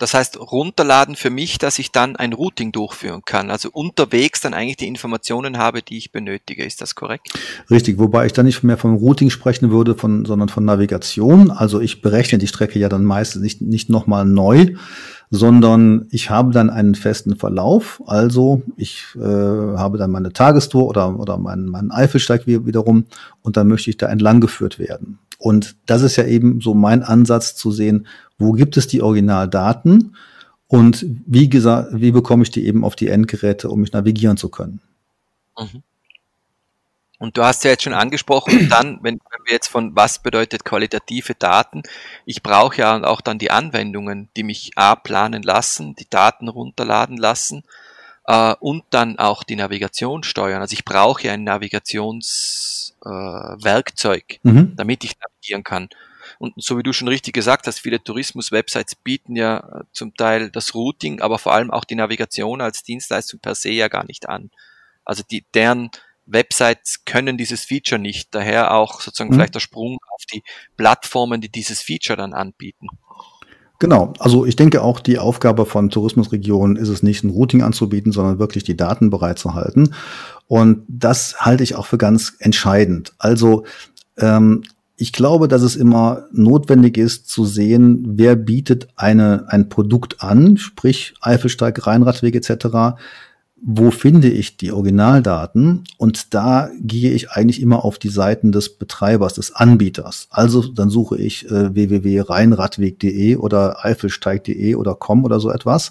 Das heißt, runterladen für mich, dass ich dann ein Routing durchführen kann. Also unterwegs dann eigentlich die Informationen habe, die ich benötige. Ist das korrekt? Richtig, wobei ich dann nicht mehr vom Routing sprechen würde, sondern von Navigation. Also ich berechne die Strecke ja dann meistens nicht nochmal neu, sondern ich habe dann einen festen Verlauf. Also ich habe dann meine Tagestour oder meinen Eifelsteig wiederum und dann möchte ich da entlang geführt werden. Und das ist ja eben so mein Ansatz zu sehen, wo gibt es die Originaldaten und wie gesagt, wie bekomme ich die eben auf die Endgeräte, um mich navigieren zu können. Mhm. Und du hast ja jetzt schon angesprochen, dann, wenn wir jetzt von was bedeutet qualitative Daten, ich brauche ja auch dann die Anwendungen, die mich A planen lassen, die Daten runterladen lassen und dann auch die Navigation steuern. Also ich brauche ja ein Navigationswerkzeug, damit ich navigieren kann. Und so wie du schon richtig gesagt hast, viele Tourismus-Websites bieten ja zum Teil das Routing, aber vor allem auch die Navigation als Dienstleistung per se ja gar nicht an. Also deren Websites können dieses Feature nicht, daher auch sozusagen vielleicht der Sprung auf die Plattformen, die dieses Feature dann anbieten. Genau, also ich denke auch, die Aufgabe von Tourismusregionen ist es nicht, ein Routing anzubieten, sondern wirklich die Daten bereitzuhalten. Und das halte ich auch für ganz entscheidend. Also ich glaube, dass es immer notwendig ist zu sehen, wer bietet ein Produkt an, sprich Eifelsteig, Rheinradweg etc. Wo finde ich die Originaldaten? Und da gehe ich eigentlich immer auf die Seiten des Betreibers, des Anbieters. Also dann suche ich www.rheinradweg.de oder eifelsteig.de oder com oder so etwas,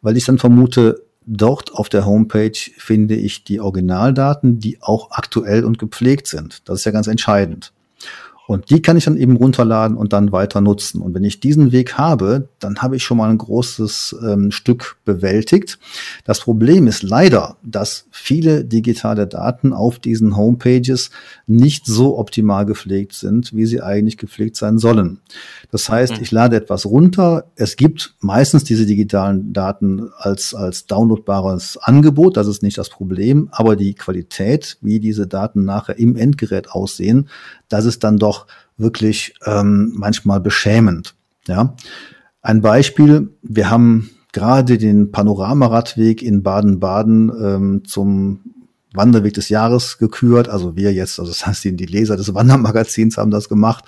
weil ich dann vermute, dort auf der Homepage finde ich die Originaldaten, die auch aktuell und gepflegt sind. Das ist ja ganz entscheidend. Und die kann ich dann eben runterladen und dann weiter nutzen. Und wenn ich diesen Weg habe, dann habe ich schon mal ein großes Stück bewältigt. Das Problem ist leider, dass viele digitale Daten auf diesen Homepages nicht so optimal gepflegt sind, wie sie eigentlich gepflegt sein sollen. Das heißt, ich lade etwas runter. Es gibt meistens diese digitalen Daten als downloadbares Angebot. Das ist nicht das Problem. Aber die Qualität, wie diese Daten nachher im Endgerät aussehen, das ist dann doch wirklich manchmal beschämend. Ja? Ein Beispiel, wir haben gerade den Panoramaradweg in Baden-Baden zum Wanderweg des Jahres gekürt. Also wir jetzt, also das heißt, die Leser des Wandermagazins haben das gemacht.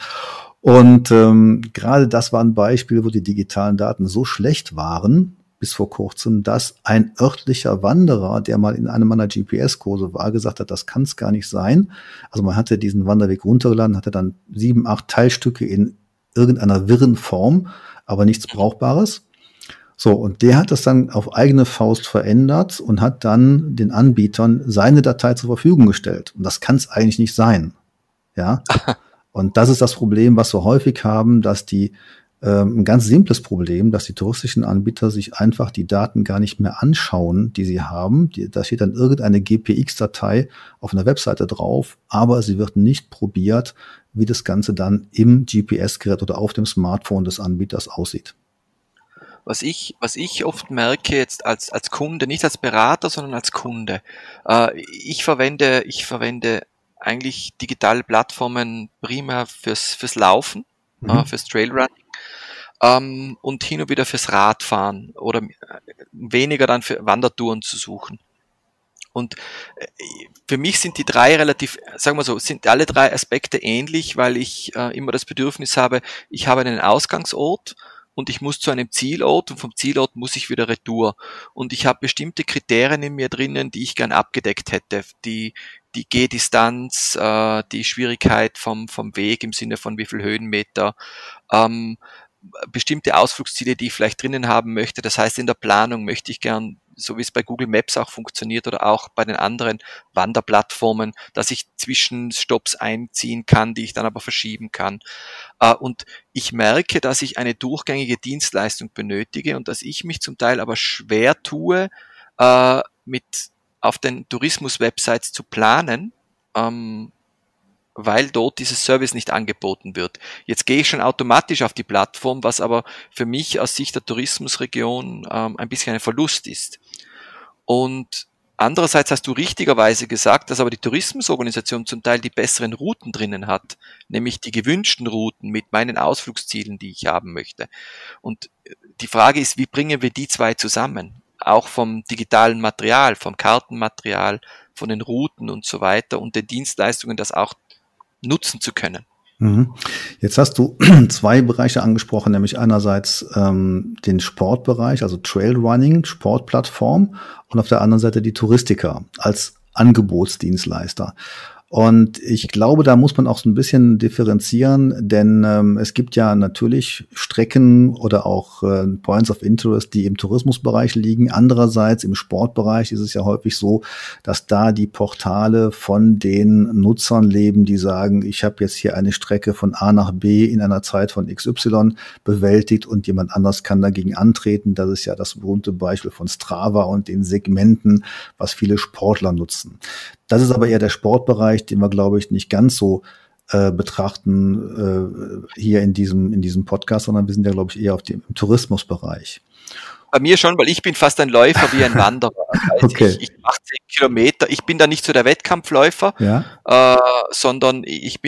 Und gerade das war ein Beispiel, wo die digitalen Daten so schlecht waren, bis vor kurzem, dass ein örtlicher Wanderer, der mal in einem meiner GPS-Kurse war, gesagt hat, das kann es gar nicht sein. Also man hatte diesen Wanderweg runtergeladen, hatte dann 7, 8 Teilstücke in irgendeiner wirren Form, aber nichts Brauchbares. So, und der hat das dann auf eigene Faust verändert und hat dann den Anbietern seine Datei zur Verfügung gestellt. Und das kann es eigentlich nicht sein. Ja. Und das ist das Problem, was wir häufig haben, dass die ein ganz simples Problem, dass die touristischen Anbieter sich einfach die Daten gar nicht mehr anschauen, die sie haben. Da steht dann irgendeine GPX-Datei auf einer Webseite drauf, aber sie wird nicht probiert, wie das Ganze dann im GPS-Gerät oder auf dem Smartphone des Anbieters aussieht. Was ich oft merke jetzt als Kunde, nicht als Berater, sondern als Kunde. Ich verwende eigentlich digitale Plattformen primär fürs Laufen, fürs Trailrunning, und hin und wieder fürs Radfahren oder weniger dann für Wandertouren zu suchen. Und für mich sind die drei relativ, sagen wir so, sind alle drei Aspekte ähnlich, weil ich immer das Bedürfnis habe, ich habe einen Ausgangsort und ich muss zu einem Zielort und vom Zielort muss ich wieder retour. Und ich habe bestimmte Kriterien in mir drinnen, die ich gern abgedeckt hätte. Die Gehdistanz, die Schwierigkeit vom Weg im Sinne von wie viel Höhenmeter, bestimmte Ausflugsziele, die ich vielleicht drinnen haben möchte. Das heißt, in der Planung möchte ich gern, so wie es bei Google Maps auch funktioniert oder auch bei den anderen Wanderplattformen, dass ich Zwischenstopps einziehen kann, die ich dann aber verschieben kann. Und ich merke, dass ich eine durchgängige Dienstleistung benötige und dass ich mich zum Teil aber schwer tue, mit auf den Tourismus-Websites zu planen, weil dort dieses Service nicht angeboten wird. Jetzt gehe ich schon automatisch auf die Plattform, was aber für mich aus Sicht der Tourismusregion ein bisschen ein Verlust ist. Und andererseits hast du richtigerweise gesagt, dass aber die Tourismusorganisation zum Teil die besseren Routen drinnen hat, nämlich die gewünschten Routen mit meinen Ausflugszielen, die ich haben möchte. Und die Frage ist, wie bringen wir die zwei zusammen? Auch vom digitalen Material, vom Kartenmaterial, von den Routen und so weiter und den Dienstleistungen, das auch nutzen zu können. Jetzt hast du zwei Bereiche angesprochen, nämlich einerseits den Sportbereich, also Trailrunning, Sportplattform, und auf der anderen Seite die Touristiker als Angebotsdienstleister. Und ich glaube, da muss man auch so ein bisschen differenzieren, denn es gibt ja natürlich Strecken oder auch Points of Interest, die im Tourismusbereich liegen. Andererseits im Sportbereich ist es ja häufig so, dass da die Portale von den Nutzern leben, die sagen, ich habe jetzt hier eine Strecke von A nach B in einer Zeit von XY bewältigt und jemand anders kann dagegen antreten. Das ist ja das berühmte Beispiel von Strava und den Segmenten, was viele Sportler nutzen. Das ist aber eher der Sportbereich, den wir, glaube ich, nicht ganz so betrachten hier in diesem Podcast, sondern wir sind ja, glaube ich, eher auf dem Tourismusbereich. Bei mir schon, weil ich bin fast ein Läufer wie ein Wanderer. Also okay. Ich mache 10 Kilometer. Ich bin da nicht so der Wettkampfläufer, sondern ist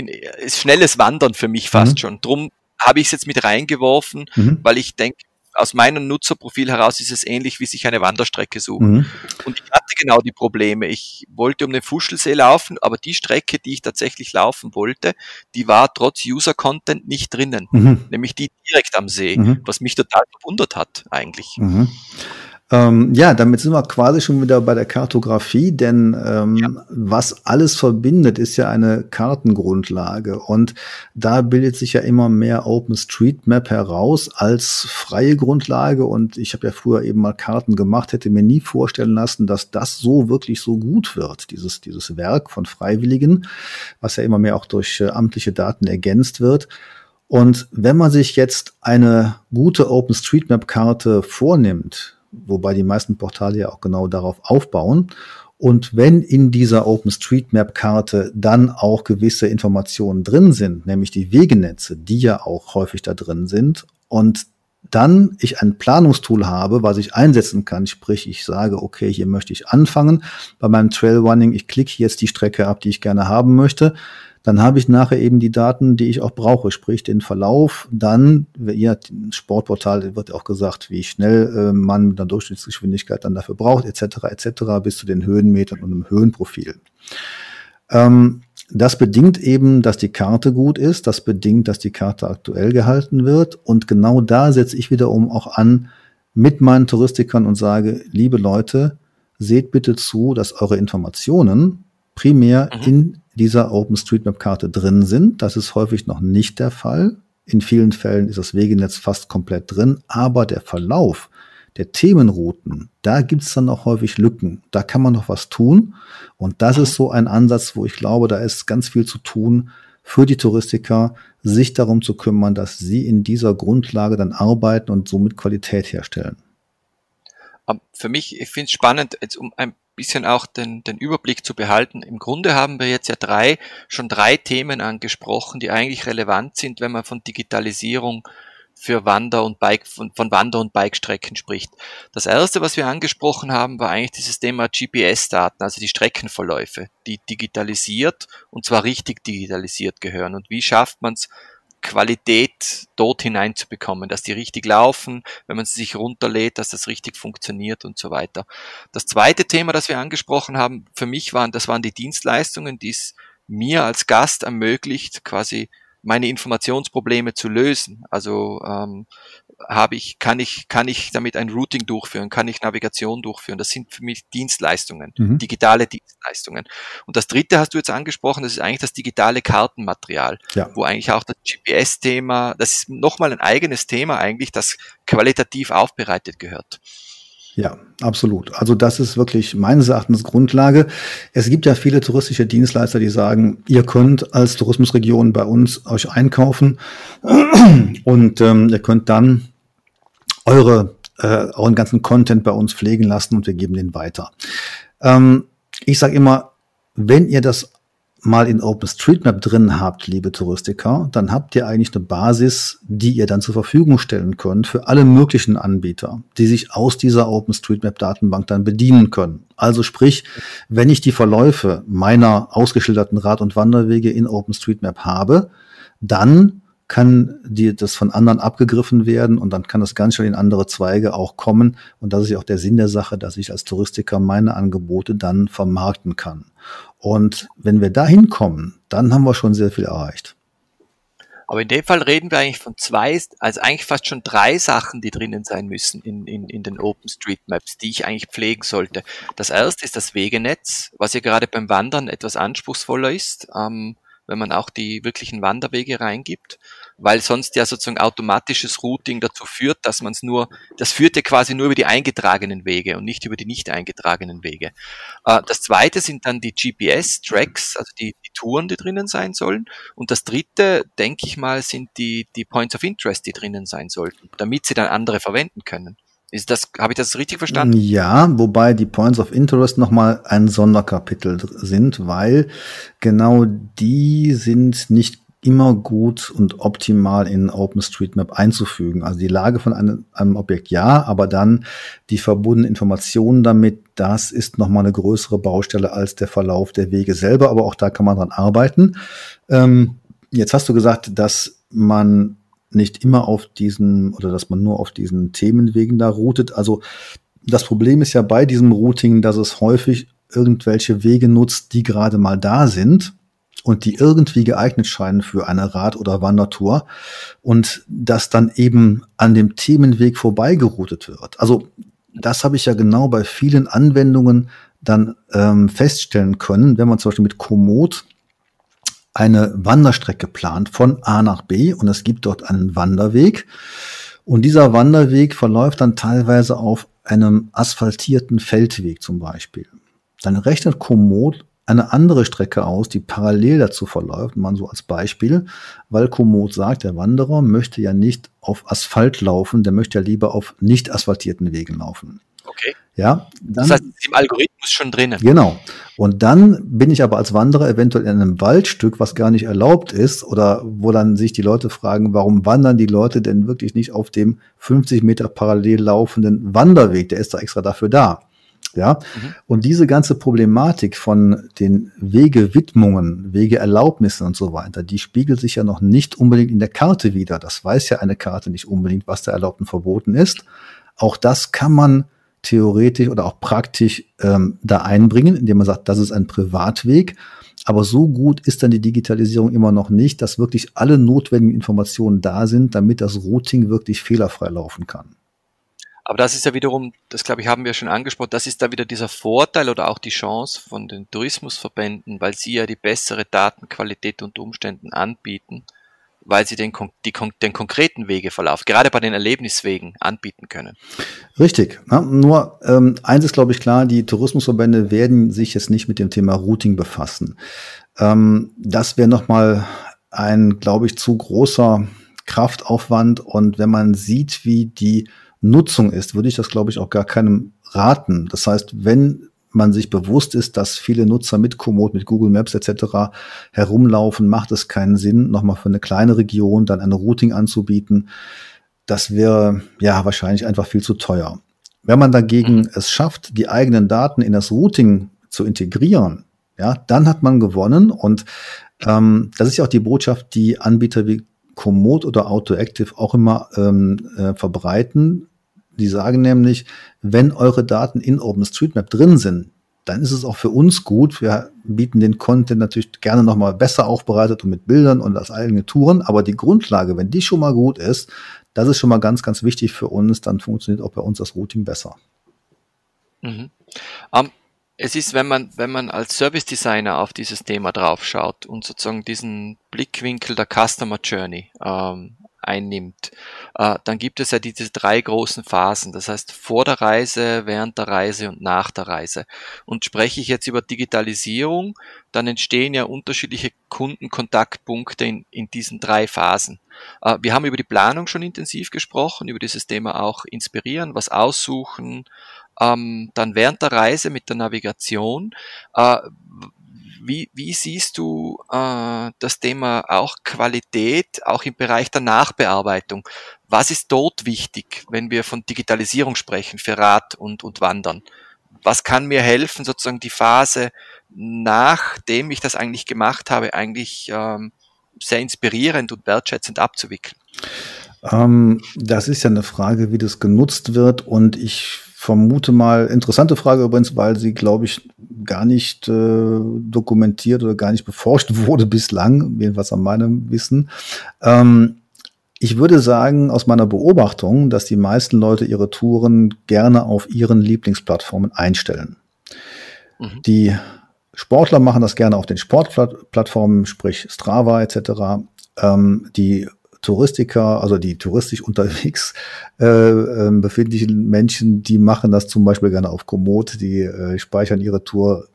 schnelles Wandern für mich fast schon. Drum habe ich es jetzt mit reingeworfen, weil ich denke, aus meinem Nutzerprofil heraus ist es ähnlich, wie sich eine Wanderstrecke suchen. Und ich hatte genau die Probleme. Ich wollte um den Fuschlsee laufen, aber die Strecke, die ich tatsächlich laufen wollte, die war trotz User-Content nicht drinnen. Nämlich die direkt am See, was mich total verwundert hat eigentlich. Ja, damit sind wir quasi schon wieder bei der Kartografie, denn was alles verbindet, ist ja eine Kartengrundlage und da bildet sich ja immer mehr OpenStreetMap heraus als freie Grundlage und ich habe ja früher eben mal Karten gemacht, hätte mir nie vorstellen lassen, dass das so wirklich so gut wird, dieses Werk von Freiwilligen, was ja immer mehr auch durch amtliche Daten ergänzt wird. Und wenn man sich jetzt eine gute OpenStreetMap-Karte vornimmt, wobei die meisten Portale ja auch genau darauf aufbauen. Und wenn in dieser OpenStreetMap-Karte dann auch gewisse Informationen drin sind, nämlich die Wegenetze, die ja auch häufig da drin sind, und dann ich ein Planungstool habe, was ich einsetzen kann, sprich ich sage, okay, hier möchte ich anfangen bei meinem Trailrunning, ich klicke jetzt die Strecke ab, die ich gerne haben möchte, dann habe ich nachher eben die Daten, die ich auch brauche, sprich den Verlauf, dann, ihr Sportportal wird auch gesagt, wie schnell man mit einer Durchschnittsgeschwindigkeit dann dafür braucht, etc., bis zu den Höhenmetern und dem Höhenprofil. Das bedingt eben, dass die Karte gut ist, das bedingt, dass die Karte aktuell gehalten wird und genau da setze ich wiederum auch an mit meinen Touristikern und sage, liebe Leute, seht bitte zu, dass eure Informationen primär in dieser OpenStreetMap-Karte drin sind. Das ist häufig noch nicht der Fall. In vielen Fällen ist das Wegenetz fast komplett drin, aber der Verlauf der Themenrouten, da gibt's dann auch häufig Lücken. Da kann man noch was tun. Und das ist so ein Ansatz, wo ich glaube, da ist ganz viel zu tun für die Touristiker, sich darum zu kümmern, dass sie in dieser Grundlage dann arbeiten und somit Qualität herstellen. Für mich, ich finde es spannend, jetzt um ein bisschen auch den Überblick zu behalten. Im Grunde haben wir jetzt ja schon drei Themen angesprochen, die eigentlich relevant sind, wenn man von Digitalisierung für Wander- und Bike-Strecken spricht. Das erste, was wir angesprochen haben, war eigentlich dieses Thema GPS-Daten, also die Streckenverläufe, die digitalisiert und zwar richtig digitalisiert gehören. Und wie schafft man es, Qualität dort hineinzubekommen, dass die richtig laufen, wenn man sie sich runterlädt, dass das richtig funktioniert und so weiter. Das zweite Thema, das wir angesprochen haben, für mich waren die Dienstleistungen, die es mir als Gast ermöglicht, quasi meine Informationsprobleme zu lösen. Also kann ich damit ein Routing durchführen, kann ich Navigation durchführen. Das sind für mich Dienstleistungen, digitale Dienstleistungen. Und das dritte hast du jetzt angesprochen, das ist eigentlich das digitale Kartenmaterial, wo eigentlich auch das GPS-Thema, das ist nochmal ein eigenes Thema eigentlich, das qualitativ aufbereitet gehört. Ja, absolut. Also das ist wirklich meines Erachtens Grundlage. Es gibt ja viele touristische Dienstleister, die sagen, ihr könnt als Tourismusregion bei uns euch einkaufen und ihr könnt dann euren ganzen Content bei uns pflegen lassen und wir geben den weiter. Ich sage immer, wenn ihr das mal in OpenStreetMap drin habt, liebe Touristiker, dann habt ihr eigentlich eine Basis, die ihr dann zur Verfügung stellen könnt für alle möglichen Anbieter, die sich aus dieser OpenStreetMap-Datenbank dann bedienen können. Also sprich, wenn ich die Verläufe meiner ausgeschilderten Rad- und Wanderwege in OpenStreetMap habe, dann kann das von anderen abgegriffen werden und dann kann das ganz schnell in andere Zweige auch kommen. Und das ist ja auch der Sinn der Sache, dass ich als Touristiker meine Angebote dann vermarkten kann. Und wenn wir da hinkommen, dann haben wir schon sehr viel erreicht. Aber in dem Fall reden wir eigentlich von drei Sachen, die drinnen sein müssen in den OpenStreetMaps, die ich eigentlich pflegen sollte. Das erste ist das Wegenetz, was ja gerade beim Wandern etwas anspruchsvoller ist, wenn man auch die wirklichen Wanderwege reingibt, weil sonst ja sozusagen automatisches Routing dazu führt, dass man es das führt ja quasi nur über die eingetragenen Wege und nicht über die nicht eingetragenen Wege. Das zweite sind dann die GPS-Tracks, also die Touren, die drinnen sein sollen. Und das dritte, denke ich mal, sind die Points of Interest, die drinnen sein sollten, damit sie dann andere verwenden können. Habe ich das richtig verstanden? Ja, wobei die Points of Interest nochmal ein Sonderkapitel sind, weil genau die sind nicht immer gut und optimal in OpenStreetMap einzufügen. Also die Lage von einem Objekt ja, aber dann die verbundenen Informationen damit, das ist nochmal eine größere Baustelle als der Verlauf der Wege selber, aber auch da kann man dran arbeiten. Jetzt hast du gesagt, dass man nicht immer dass man nur auf diesen Themenwegen da routet. Also das Problem ist ja bei diesem Routing, dass es häufig irgendwelche Wege nutzt, die gerade mal da sind und die irgendwie geeignet scheinen für eine Rad- oder Wandertour und das dann eben an dem Themenweg vorbeigeroutet wird. Also das habe ich ja genau bei vielen Anwendungen dann feststellen können, wenn man zum Beispiel mit Komoot eine Wanderstrecke plant von A nach B und es gibt dort einen Wanderweg und dieser Wanderweg verläuft dann teilweise auf einem asphaltierten Feldweg zum Beispiel. Dann rechnet Komoot eine andere Strecke aus, die parallel dazu verläuft, mal so als Beispiel, weil Komoot sagt, der Wanderer möchte ja nicht auf Asphalt laufen, der möchte ja lieber auf nicht asphaltierten Wegen laufen. Okay. Ja, dann, das heißt, im Algorithmus schon drinnen. Genau. Und dann bin ich aber als Wanderer eventuell in einem Waldstück, was gar nicht erlaubt ist, oder wo dann sich die Leute fragen, warum wandern die Leute denn wirklich nicht auf dem 50 Meter parallel laufenden Wanderweg? Der ist da extra dafür da. Ja. Mhm. Und diese ganze Problematik von den Wegewidmungen, Wegeerlaubnissen und so weiter, die spiegelt sich ja noch nicht unbedingt in der Karte wider. Das weiß ja eine Karte nicht unbedingt, was da erlaubt und verboten ist. Auch das kann man theoretisch oder auch praktisch da einbringen, indem man sagt, das ist ein Privatweg. Aber so gut ist dann die Digitalisierung immer noch nicht, dass wirklich alle notwendigen Informationen da sind, damit das Routing wirklich fehlerfrei laufen kann. Aber das ist ja wiederum, das glaube ich, haben wir schon angesprochen, das ist da wieder dieser Vorteil oder auch die Chance von den Tourismusverbänden, weil sie ja die bessere Datenqualität unter Umständen anbieten, weil sie den konkreten Wegeverlauf, gerade bei den Erlebniswegen, anbieten können. Richtig. Ja, nur eins ist, glaube ich, klar, die Tourismusverbände werden sich jetzt nicht mit dem Thema Routing befassen. Das wäre nochmal ein, glaube ich, zu großer Kraftaufwand. Und wenn man sieht, wie die Nutzung ist, würde ich das, glaube ich, auch gar keinem raten. Das heißt, wenn man sich bewusst ist, dass viele Nutzer mit Komoot, mit Google Maps etc. herumlaufen, macht es keinen Sinn, nochmal für eine kleine Region dann ein Routing anzubieten. Das wäre ja wahrscheinlich einfach viel zu teuer. Wenn man dagegen es schafft, die eigenen Daten in das Routing zu integrieren, ja, dann hat man gewonnen. Und das ist ja auch die Botschaft, die Anbieter wie Komoot oder Outdooractive auch immer verbreiten. Die sagen nämlich, wenn eure Daten in OpenStreetMap drin sind, dann ist es auch für uns gut. Wir bieten den Content natürlich gerne nochmal besser aufbereitet und mit Bildern und als eigene Touren. Aber die Grundlage, wenn die schon mal gut ist, das ist schon mal ganz, ganz wichtig für uns. Dann funktioniert auch bei uns das Routing besser. Mhm. Es ist, wenn man als Service Designer auf dieses Thema drauf schaut und sozusagen diesen Blickwinkel der Customer Journey einnimmt, dann gibt es ja diese drei großen Phasen, das heißt vor der Reise, während der Reise und nach der Reise. Und spreche ich jetzt über Digitalisierung, dann entstehen ja unterschiedliche Kundenkontaktpunkte in diesen drei Phasen. Wir haben über die Planung schon intensiv gesprochen, über dieses Thema auch inspirieren, was aussuchen, dann während der Reise mit der Navigation. Wie siehst du das Thema auch Qualität, auch im Bereich der Nachbearbeitung? Was ist dort wichtig, wenn wir von Digitalisierung sprechen für Rad und Wandern? Was kann mir helfen, sozusagen die Phase, nachdem ich das eigentlich gemacht habe, eigentlich sehr inspirierend und wertschätzend abzuwickeln? Das ist ja eine Frage, wie das genutzt wird, und ich vermute mal, interessante Frage übrigens, weil sie, glaube ich, gar nicht dokumentiert oder gar nicht beforscht wurde bislang, jedenfalls an meinem Wissen. Ich würde sagen, aus meiner Beobachtung, dass die meisten Leute ihre Touren gerne auf ihren Lieblingsplattformen einstellen. Mhm. Die Sportler machen das gerne auf den Sportplattformen, sprich Strava etc. Die Touristiker, also die touristisch unterwegs befindlichen Menschen, die machen das zum Beispiel gerne auf Komoot, die speichern ihre Tour,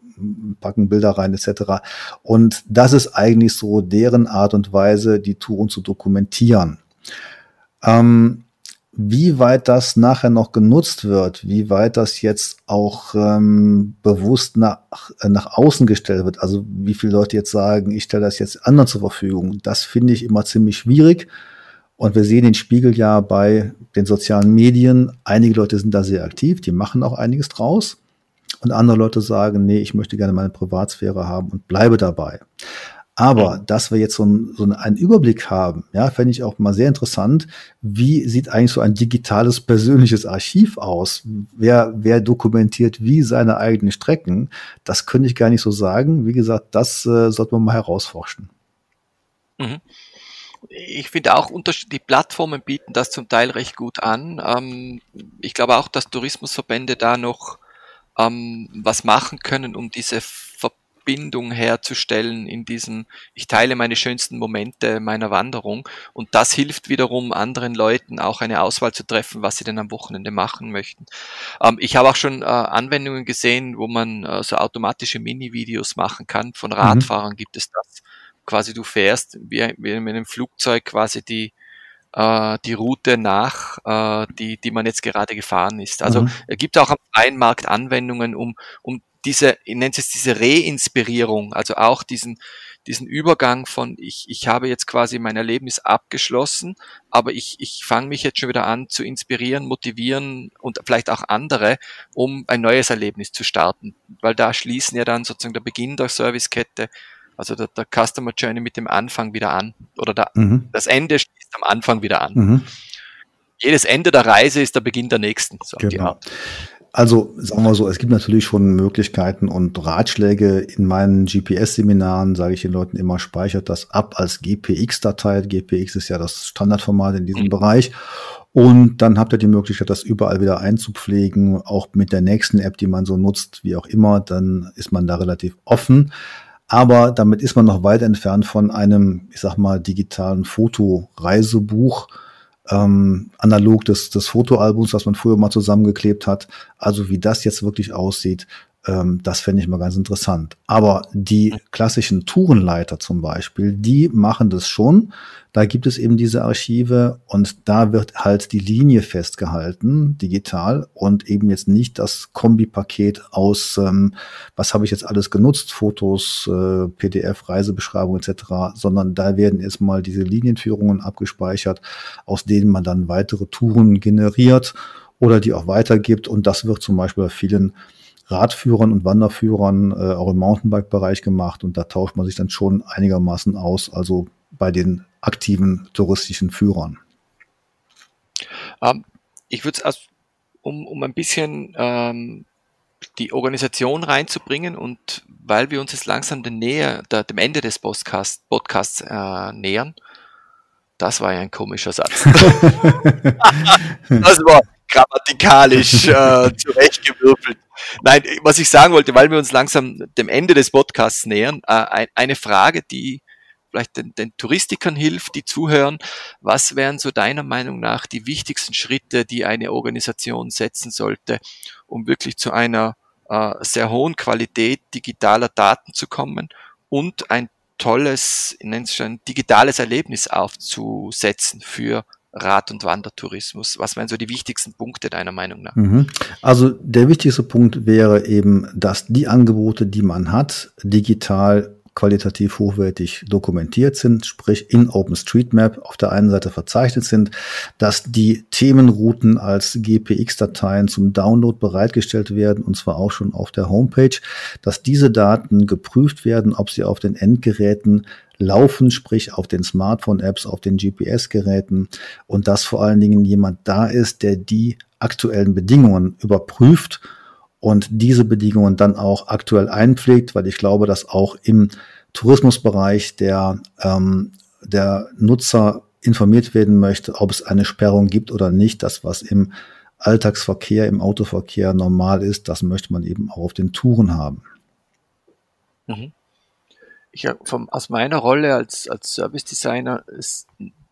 packen Bilder rein etc. Und das ist eigentlich so deren Art und Weise, die Touren zu dokumentieren. Wie weit das nachher noch genutzt wird, wie weit das jetzt auch bewusst nach außen gestellt wird, also wie viele Leute jetzt sagen, ich stelle das jetzt anderen zur Verfügung, das finde ich immer ziemlich schwierig. Und wir sehen den Spiegel ja bei den sozialen Medien. Einige Leute sind da sehr aktiv, die machen auch einiges draus. Und andere Leute sagen, nee, ich möchte gerne meine Privatsphäre haben und bleibe dabei. Aber dass wir jetzt so einen Überblick haben, ja, fände ich auch mal sehr interessant. Wie sieht eigentlich so ein digitales, persönliches Archiv aus? Wer dokumentiert wie seine eigenen Strecken? Das könnte ich gar nicht so sagen. Wie gesagt, das sollten wir mal herausforschen. Mhm. Ich finde auch, die Plattformen bieten das zum Teil recht gut an. Ich glaube auch, dass Tourismusverbände da noch was machen können, um diese Verbindung herzustellen in diesem, ich teile meine schönsten Momente meiner Wanderung, und das hilft wiederum anderen Leuten auch eine Auswahl zu treffen, was sie denn am Wochenende machen möchten. Ich habe auch schon Anwendungen gesehen, wo man so automatische Mini-Videos machen kann. Von Radfahrern gibt es das. Quasi du fährst wie mit einem Flugzeug quasi die Route nach, die man jetzt gerade gefahren ist. Also es gibt auch am freien Markt Anwendungen, um diese, ich nenne es jetzt diese Reinspirierung, also auch diesen Übergang von ich habe jetzt quasi mein Erlebnis abgeschlossen, aber ich fange mich jetzt schon wieder an zu inspirieren, motivieren und vielleicht auch andere, um ein neues Erlebnis zu starten, weil da schließen ja dann sozusagen der Beginn der Servicekette, also der Customer Journey mit dem Anfang wieder an, oder das Ende schließt am Anfang wieder an. Jedes Ende der Reise ist der Beginn der nächsten. Genau. Also sagen wir so, es gibt natürlich schon Möglichkeiten und Ratschläge. In meinen GPS-Seminaren sage ich den Leuten immer, speichert das ab als GPX-Datei. GPX ist ja das Standardformat in diesem Bereich. Und dann habt ihr die Möglichkeit, das überall wieder einzupflegen, auch mit der nächsten App, die man so nutzt, wie auch immer. Dann ist man da relativ offen. Aber damit ist man noch weit entfernt von einem, ich sag mal, digitalen Fotoreisebuch. Analog des Fotoalbums, das man früher mal zusammengeklebt hat. Also wie das jetzt wirklich aussieht, Das fände ich mal ganz interessant. Aber die klassischen Tourenleiter zum Beispiel, die machen das schon. Da gibt es eben diese Archive und da wird halt die Linie festgehalten, digital, und eben jetzt nicht das Kombipaket aus, was habe ich jetzt alles genutzt, Fotos, PDF, Reisebeschreibung etc., sondern da werden erstmal diese Linienführungen abgespeichert, aus denen man dann weitere Touren generiert oder die auch weitergibt. Und das wird zum Beispiel bei vielen Radführern und Wanderführern auch im Mountainbike-Bereich gemacht, und da tauscht man sich dann schon einigermaßen aus, also bei den aktiven touristischen Führern. Ich würde es, um ein bisschen die Organisation reinzubringen, und weil wir uns jetzt langsam dem Ende des Podcasts nähern. Das war ja ein komischer Satz. Das war grammatikalisch zurechtgewürfelt. Nein, was ich sagen wollte, weil wir uns langsam dem Ende des Podcasts nähern, eine Frage, die vielleicht den Touristikern hilft, die zuhören: Was wären so deiner Meinung nach die wichtigsten Schritte, die eine Organisation setzen sollte, um wirklich zu einer sehr hohen Qualität digitaler Daten zu kommen und ein tolles, ich nenne es schon, digitales Erlebnis aufzusetzen für Rad- und Wandertourismus? Was wären so die wichtigsten Punkte deiner Meinung nach? Also der wichtigste Punkt wäre eben, dass die Angebote, die man hat, digital qualitativ hochwertig dokumentiert sind, sprich in OpenStreetMap auf der einen Seite verzeichnet sind, dass die Themenrouten als GPX-Dateien zum Download bereitgestellt werden, und zwar auch schon auf der Homepage, dass diese Daten geprüft werden, ob sie auf den Endgeräten laufen, sprich auf den Smartphone-Apps, auf den GPS-Geräten, und dass vor allen Dingen jemand da ist, der die aktuellen Bedingungen überprüft und diese Bedingungen dann auch aktuell einpflegt, weil ich glaube, dass auch im Tourismusbereich der Nutzer informiert werden möchte, ob es eine Sperrung gibt oder nicht. Das, was im Alltagsverkehr, im Autoverkehr normal ist, das möchte man eben auch auf den Touren haben. Mhm. Aus meiner Rolle als Service Designer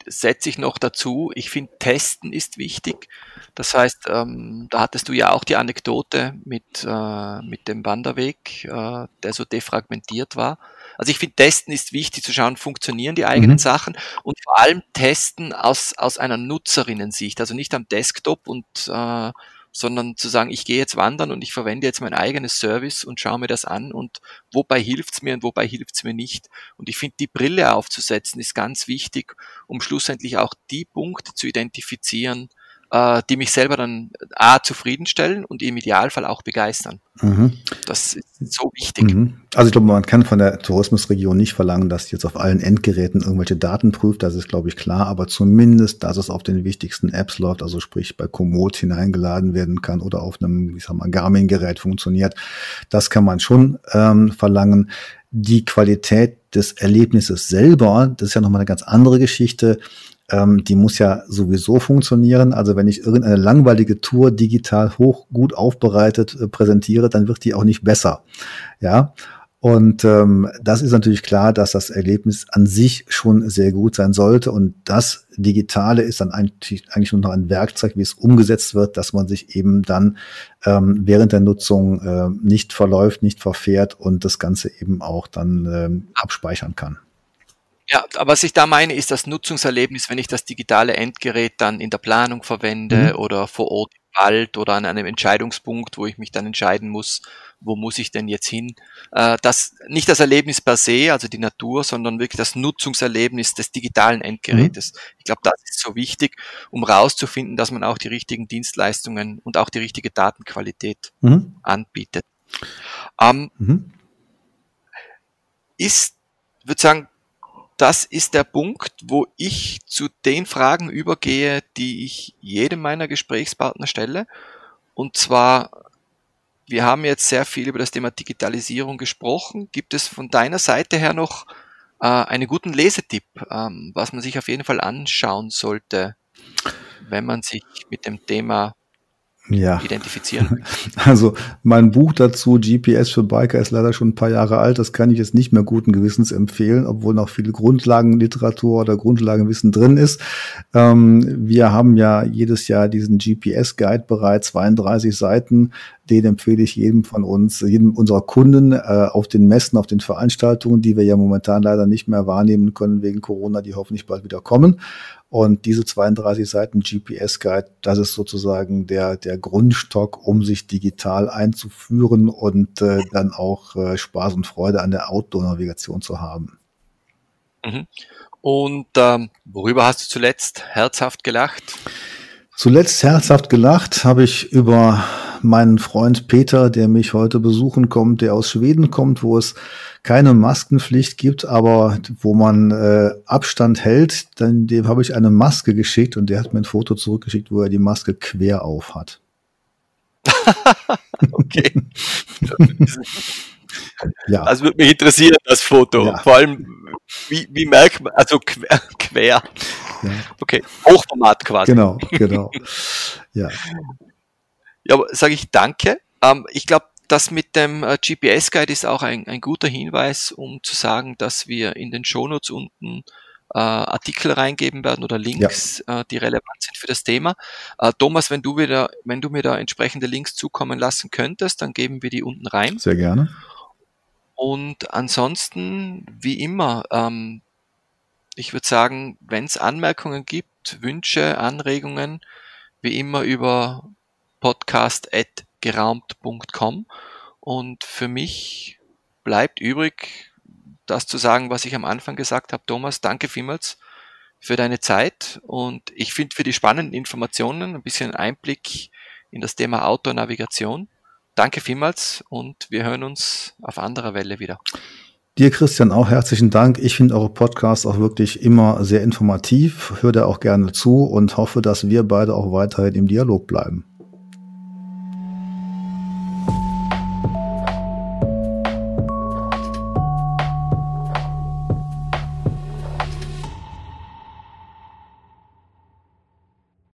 setze ich noch dazu, ich finde, Testen ist wichtig. Das heißt, da hattest du ja auch die Anekdote mit dem Wanderweg, der so defragmentiert war. Also ich finde, Testen ist wichtig, zu schauen, funktionieren die eigenen Sachen, und vor allem Testen aus einer Nutzerinnensicht, also nicht am Desktop sondern zu sagen, ich gehe jetzt wandern und ich verwende jetzt mein eigenes Service und schaue mir das an, und wobei hilft's mir und wobei hilft's mir nicht. Und ich finde, die Brille aufzusetzen ist ganz wichtig, um schlussendlich auch die Punkte zu identifizieren, die mich selber dann zufriedenstellen und im Idealfall auch begeistern. Das ist so wichtig. Also ich glaube, man kann von der Tourismusregion nicht verlangen, dass sie jetzt auf allen Endgeräten irgendwelche Daten prüft, das ist, glaube ich, klar, aber zumindest, dass es auf den wichtigsten Apps läuft, also sprich bei Komoot hineingeladen werden kann oder auf einem, ich sag mal, Garmin-Gerät funktioniert, das kann man schon verlangen. Die Qualität des Erlebnisses selber, das ist ja nochmal eine ganz andere Geschichte, die muss ja sowieso funktionieren. Also wenn ich irgendeine langweilige Tour digital gut aufbereitet präsentiere, dann wird die auch nicht besser. Ja, und das ist natürlich klar, dass das Erlebnis an sich schon sehr gut sein sollte. Und das Digitale ist dann eigentlich nur noch ein Werkzeug, wie es umgesetzt wird, dass man sich eben dann während der Nutzung nicht verläuft, nicht verfährt und das Ganze eben auch dann abspeichern kann. Ja, aber was ich da meine, ist das Nutzungserlebnis, wenn ich das digitale Endgerät dann in der Planung verwende oder vor Ort im Wald oder an einem Entscheidungspunkt, wo ich mich dann entscheiden muss, wo muss ich denn jetzt hin? Nicht das Erlebnis per se, also die Natur, sondern wirklich das Nutzungserlebnis des digitalen Endgerätes. Ich glaube, das ist so wichtig, um rauszufinden, dass man auch die richtigen Dienstleistungen und auch die richtige Datenqualität anbietet. Ich würde sagen, das ist der Punkt, wo ich zu den Fragen übergehe, die ich jedem meiner Gesprächspartner stelle. Und zwar, wir haben jetzt sehr viel über das Thema Digitalisierung gesprochen. Gibt es von deiner Seite her noch einen guten Lesetipp, was man sich auf jeden Fall anschauen sollte, wenn man sich mit dem Thema identifizieren? Also mein Buch dazu, GPS für Biker, ist leider schon ein paar Jahre alt. Das kann ich jetzt nicht mehr guten Gewissens empfehlen, obwohl noch viel Grundlagenliteratur oder Grundlagenwissen drin ist. Wir haben ja jedes Jahr diesen GPS-Guide bereits, 32 Seiten, Den empfehle ich jedem von uns, jedem unserer Kunden auf den Messen, auf den Veranstaltungen, die wir ja momentan leider nicht mehr wahrnehmen können wegen Corona, die hoffentlich bald wieder kommen. Und diese 32 Seiten GPS-Guide, das ist sozusagen der Grundstock, um sich digital einzuführen und dann auch Spaß und Freude an der Outdoor-Navigation zu haben. Mhm. Und worüber hast du zuletzt herzhaft gelacht? Zuletzt herzhaft gelacht habe ich über meinen Freund Peter, der mich heute besuchen kommt, der aus Schweden kommt, wo es keine Maskenpflicht gibt, aber wo man Abstand hält. Denn dem habe ich eine Maske geschickt und der hat mir ein Foto zurückgeschickt, wo er die Maske quer auf hat. Okay. Ja. Also würde mich interessieren, das Foto. Ja. Vor allem, wie merkt man, also quer. Ja. Okay, Hochformat quasi. Genau. Ja, aber sage ich danke. Ich glaube, das mit dem GPS-Guide ist auch ein guter Hinweis, um zu sagen, dass wir in den Shownotes unten Artikel reingeben werden oder Links, die relevant sind für das Thema. Thomas, wenn du mir da entsprechende Links zukommen lassen könntest, dann geben wir die unten rein. Sehr gerne. Und ansonsten, wie immer, ich würde sagen, wenn es Anmerkungen gibt, Wünsche, Anregungen, wie immer über podcast@geraumt.com. Und für mich bleibt übrig, das zu sagen, was ich am Anfang gesagt habe. Thomas, danke vielmals für deine Zeit und ich finde für die spannenden Informationen, ein bisschen Einblick in das Thema Outdoor-Navigation. Danke vielmals und wir hören uns auf anderer Welle wieder. Dir, Christian, auch herzlichen Dank. Ich finde eure Podcasts auch wirklich immer sehr informativ, höre da auch gerne zu und hoffe, dass wir beide auch weiterhin im Dialog bleiben.